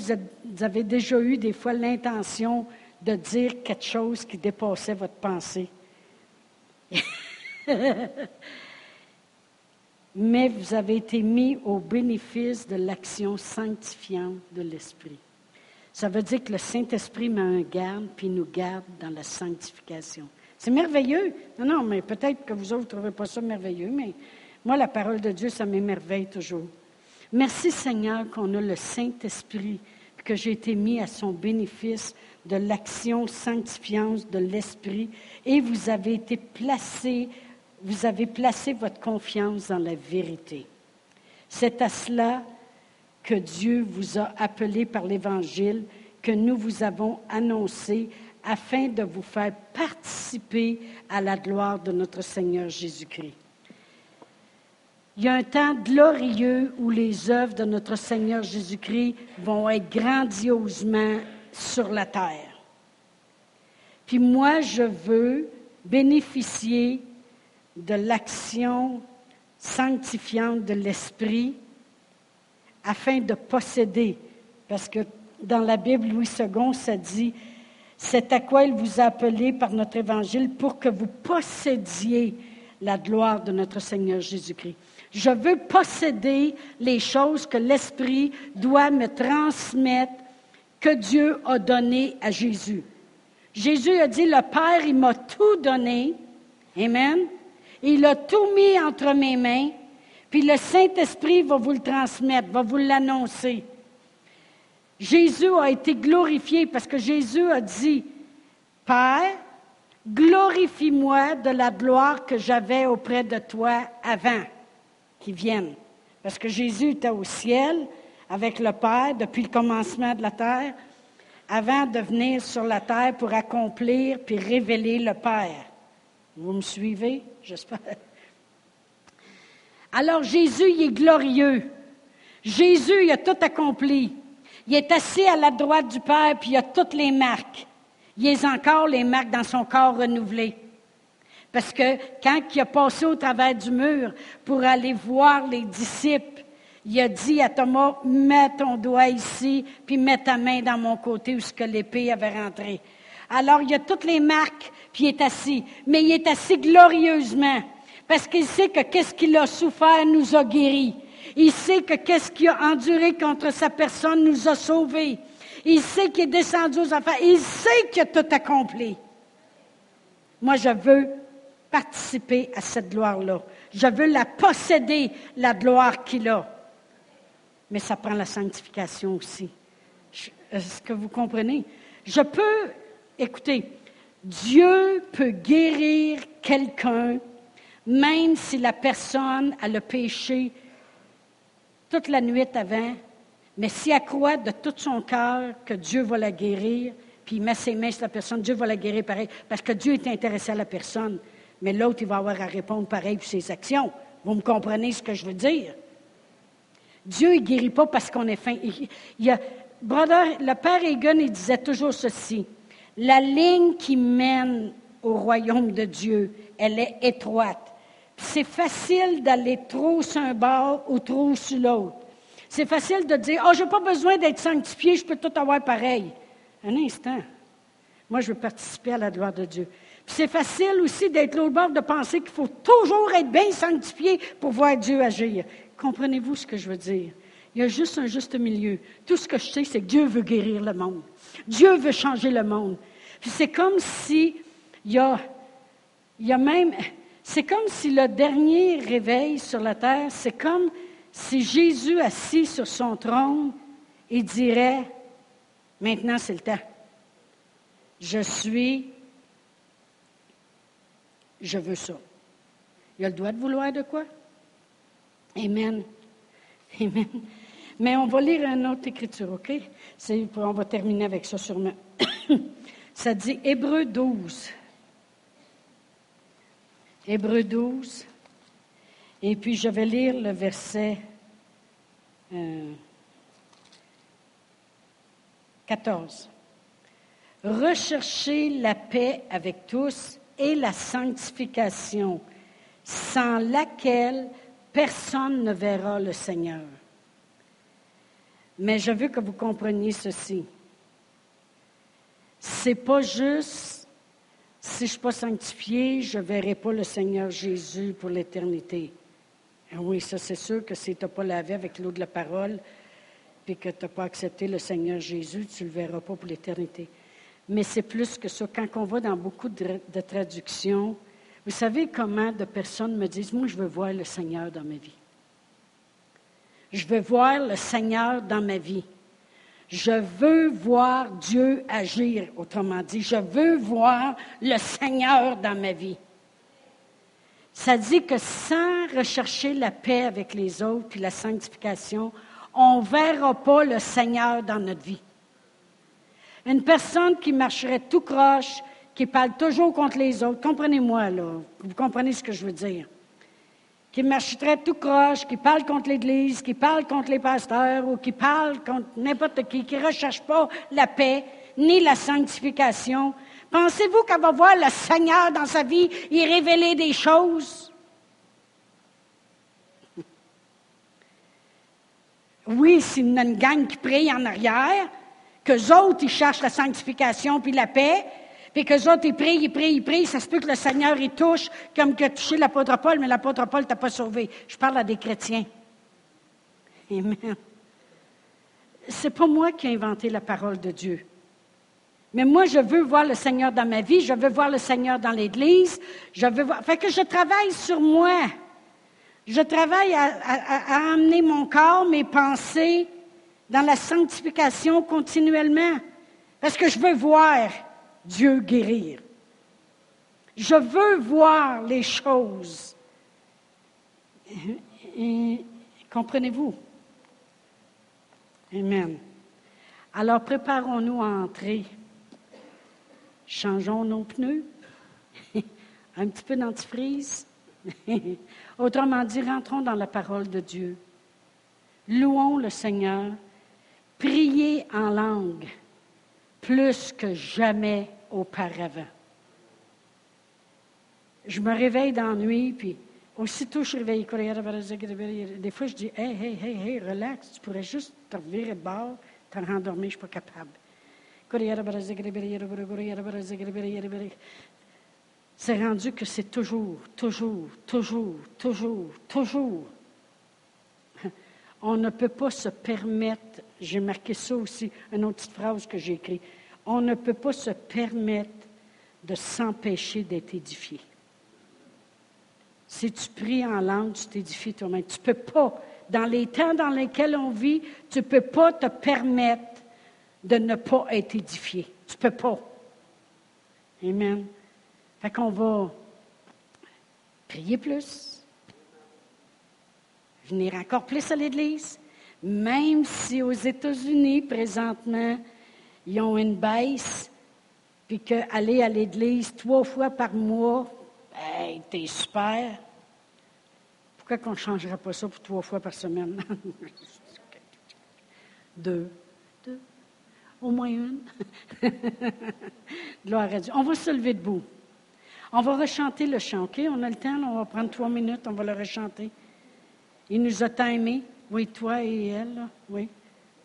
vous avez déjà eu des fois l'intention de dire quelque chose qui dépassait votre pensée? Mais vous avez été mis au bénéfice de l'action sanctifiante de l'Esprit. Ça veut dire que le Saint-Esprit met un garde, puis nous garde dans la sanctification. C'est merveilleux. Non, non, mais peut-être que vous autres ne trouvez pas ça merveilleux, mais moi, la parole de Dieu, ça m'émerveille toujours. Merci Seigneur qu'on a le Saint-Esprit, que j'ai été mis à son bénéfice de l'action sanctifiante de l'Esprit, et vous avez placé votre confiance dans la vérité. C'est à cela que Dieu vous a appelé par l'Évangile, que nous vous avons annoncé, afin de vous faire participer à la gloire de notre Seigneur Jésus-Christ. Il y a un temps glorieux où les œuvres de notre Seigneur Jésus-Christ vont être grandiosement sur la terre. Puis moi, je veux bénéficier de l'action sanctifiante de l'Esprit afin de posséder, parce que dans la Bible, Louis II, ça dit... C'est à quoi il vous a appelé par notre Évangile pour que vous possédiez la gloire de notre Seigneur Jésus-Christ. Je veux posséder les choses que l'Esprit doit me transmettre, que Dieu a donné à Jésus. Jésus a dit, le Père, il m'a tout donné. Amen. Il a tout mis entre mes mains. Puis le Saint-Esprit va vous le transmettre, va vous l'annoncer. Jésus a été glorifié parce que Jésus a dit, « Père, glorifie-moi de la gloire que j'avais auprès de toi avant qu'il vienne. » Parce que Jésus était au ciel avec le Père depuis le commencement de la terre, avant de venir sur la terre pour accomplir puis révéler le Père. Vous me suivez, j'espère? Alors Jésus, il est glorieux. Jésus, il a tout accompli. Il est assis à la droite du Père, puis il a toutes les marques. Il y a encore les marques dans son corps renouvelé. Parce que quand il a passé au travers du mur pour aller voir les disciples, il a dit à Thomas, « Mets ton doigt ici, puis mets ta main dans mon côté où l'épée avait rentré. » Alors, il a toutes les marques, puis il est assis. Mais il est assis glorieusement, parce qu'il sait que qu'est-ce qu'il a souffert nous a guéris. Il sait que qu'est-ce qu'il a enduré contre sa personne nous a sauvés. Il sait qu'il est descendu aux enfers. Il sait qu'il a tout accompli. Moi, je veux participer à cette gloire-là. Je veux la posséder, la gloire qu'il a. Mais ça prend la sanctification aussi. Est-ce que vous comprenez? Je peux, écoutez, Dieu peut guérir quelqu'un, même si la personne a le péché toute la nuit avant, mais si elle croit de tout son cœur que Dieu va la guérir, puis il met ses mains sur la personne, Dieu va la guérir pareil, parce que Dieu est intéressé à la personne, mais l'autre, il va avoir à répondre pareil pour ses actions. Vous me comprenez ce que je veux dire? Dieu, il ne guérit pas parce qu'on est faim. Brother, le père Egan, il disait toujours ceci, « La ligne qui mène au royaume de Dieu, elle est étroite. C'est facile d'aller trop sur un bord ou trop sur l'autre. C'est facile de dire « Ah, je n'ai pas besoin d'être sanctifié, je peux tout avoir pareil. » Un instant. Moi, je veux participer à la gloire de Dieu. Puis c'est facile aussi d'être l'autre bord de penser qu'il faut toujours être bien sanctifié pour voir Dieu agir. Comprenez-vous ce que je veux dire? Il y a juste un juste milieu. Tout ce que je sais, c'est que Dieu veut guérir le monde. Dieu veut changer le monde. Puis c'est comme si il y a même... C'est comme si le dernier réveil sur la terre, c'est comme si Jésus, assis sur son trône, il dirait, « Maintenant, c'est le temps. Je veux ça. » Il a le droit de vouloir de quoi? Amen. Amen. Mais on va lire une autre écriture, OK? On va terminer avec ça sûrement. Ça dit Hébreux 12. Hébreux 12. Et puis, je vais lire le verset 14. « Recherchez la paix avec tous et la sanctification, sans laquelle personne ne verra le Seigneur. Mais je veux que vous compreniez ceci. C'est pas juste, si je ne suis pas sanctifié, je ne verrai pas le Seigneur Jésus pour l'éternité. » Oui, ça c'est sûr que si tu n'as pas lavé avec l'eau de la parole, puis que tu n'as pas accepté le Seigneur Jésus, tu ne le verras pas pour l'éternité. Mais c'est plus que ça. Quand on va dans beaucoup de traductions, vous savez comment de personnes me disent « Moi, je veux voir le Seigneur dans ma vie. Je veux voir le Seigneur dans ma vie. Je veux voir Dieu agir. » Autrement dit, je veux voir le Seigneur dans ma vie. Ça dit que sans rechercher la paix avec les autres puis la sanctification, on ne verra pas le Seigneur dans notre vie. Une personne qui marcherait tout croche, qui parle toujours contre les autres, comprenez-moi là, vous comprenez ce que je veux dire, qui marcherait tout croche, qui parle contre l'Église, qui parle contre les pasteurs ou qui parle contre n'importe qui ne recherche pas la paix ni la sanctification, pensez-vous qu'elle va voir le Seigneur dans sa vie y révéler des choses? Oui, s'il y a une gang qui prie en arrière, qu'eux autres, ils cherchent la sanctification puis la paix, puis qu'eux autres, ils prient, ça se peut que le Seigneur, il touche, comme qu'il a touché l'apôtre Paul, mais l'apôtre Paul ne t'a pas sauvé. Je parle à des chrétiens. Amen. C'est pas moi qui ai inventé la parole de Dieu. Mais moi, je veux voir le Seigneur dans ma vie, je veux voir le Seigneur dans l'Église, je veux voir... Fait que je travaille sur moi. Je travaille à amener mon corps, mes pensées, dans la sanctification continuellement, parce que je veux voir Dieu guérir. Je veux voir les choses. Et, comprenez-vous? Amen. Alors, préparons-nous à entrer. Changeons nos pneus. Un petit peu d'antifreeze. Autrement dit, rentrons dans la parole de Dieu. Louons le Seigneur. Priez en langue plus que jamais auparavant. Je me réveille dans la nuit, puis aussitôt je suis réveillée. Des fois, je dis « Hey, relax, tu pourrais juste te revirer de bord, t'en rendormir, je ne suis pas capable. » C'est rendu que c'est toujours. On ne peut pas se permettre, j'ai marqué ça aussi, une autre petite phrase que j'ai écrite, on ne peut pas se permettre de s'empêcher d'être édifié. Si tu pries en langue, tu t'édifies toi-même. Tu ne peux pas, dans les temps dans lesquels on vit, tu ne peux pas te permettre de ne pas être édifié. Tu ne peux pas. Amen. Fait qu'on va prier plus. Venir encore plus à l'Église, même si aux États-Unis, présentement, ils ont une baisse, puis qu'aller à l'Église 3 fois par mois, hey, t'es super. Pourquoi qu'on ne changerait pas ça pour 3 fois par semaine? 2. Au moins une. Là, elle a dit, on va se lever debout. On va rechanter le chant, OK? On a le temps, là, on va prendre 3 minutes, on va le rechanter. Il nous a tant aimés, oui, toi et elle, là. Oui,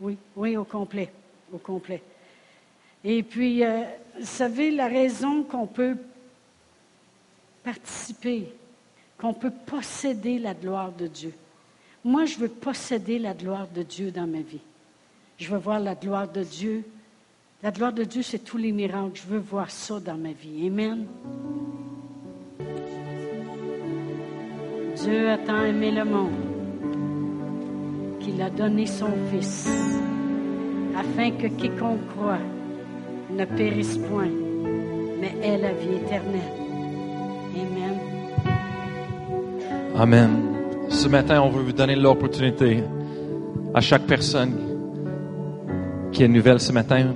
oui, oui, au complet, au complet. Et puis, vous savez, la raison qu'on peut participer, qu'on peut posséder la gloire de Dieu. Moi, je veux posséder la gloire de Dieu dans ma vie. Je veux voir la gloire de Dieu. La gloire de Dieu, c'est tous les miracles. Je veux voir ça dans ma vie. Amen. Dieu a tant aimé le monde qu'il a donné son Fils, afin que quiconque croit ne périsse point, mais ait la vie éternelle. Amen. Amen. Ce matin, on veut vous donner l'opportunité à chaque personne qui est nouvelle ce matin.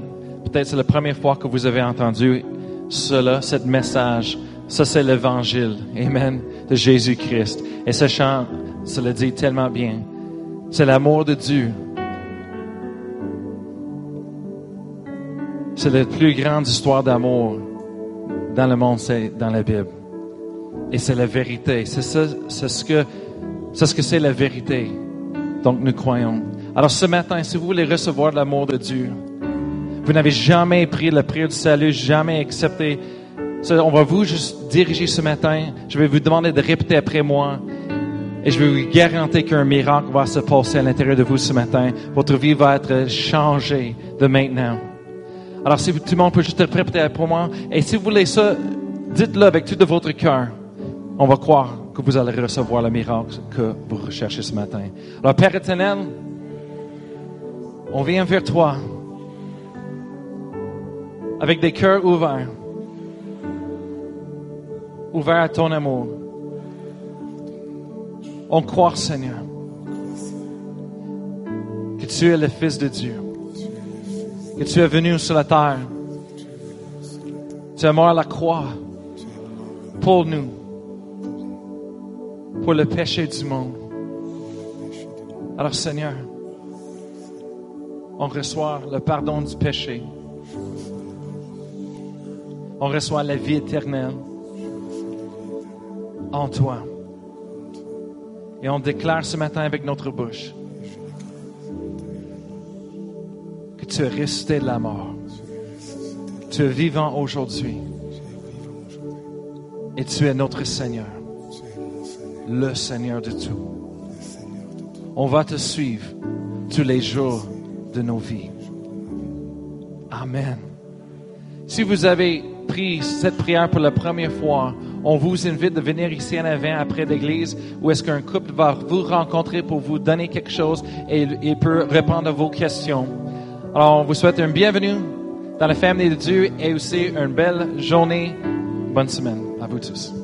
Peut-être c'est la première fois que vous avez entendu cela, ce message. Ça, c'est l'Évangile. Amen. De Jésus-Christ. Et ce chant, ça le dit tellement bien. C'est l'amour de Dieu. C'est la plus grande histoire d'amour dans le monde, c'est dans la Bible. Et c'est la vérité. C'est ça, c'est ce que c'est la vérité. Donc, nous croyons. Alors, ce matin, si vous voulez recevoir l'amour de Dieu, vous n'avez jamais pris la prière du salut, jamais accepté. On va vous juste diriger ce matin. Je vais vous demander de répéter après moi. Et je vais vous garantir qu'un miracle va se passer à l'intérieur de vous ce matin. Votre vie va être changée de maintenant. Alors, si tout le monde peut juste répéter après moi. Et si vous voulez ça, dites-le avec tout de votre cœur. On va croire que vous allez recevoir le miracle que vous recherchez ce matin. Alors, Père éternel, on vient vers toi avec des cœurs ouverts, ouverts à ton amour. On croit, Seigneur, que tu es le Fils de Dieu, que tu es venu sur la terre, tu es mort à la croix pour nous, pour le péché du monde. Alors, Seigneur, on reçoit le pardon du péché. On reçoit la vie éternelle en toi. Et on déclare ce matin avec notre bouche que tu es ressuscité de la mort. Tu es vivant aujourd'hui. Et tu es notre Seigneur. Le Seigneur de tout. On va te suivre tous les jours de nos vies. Amen. Si vous avez pris cette prière pour la première fois, on vous invite de venir ici en avant après l'église où est-ce qu'un couple va vous rencontrer pour vous donner quelque chose et il peut répondre à vos questions. Alors, on vous souhaite une bienvenue dans la famille de Dieu et aussi une belle journée. Bonne semaine à vous tous.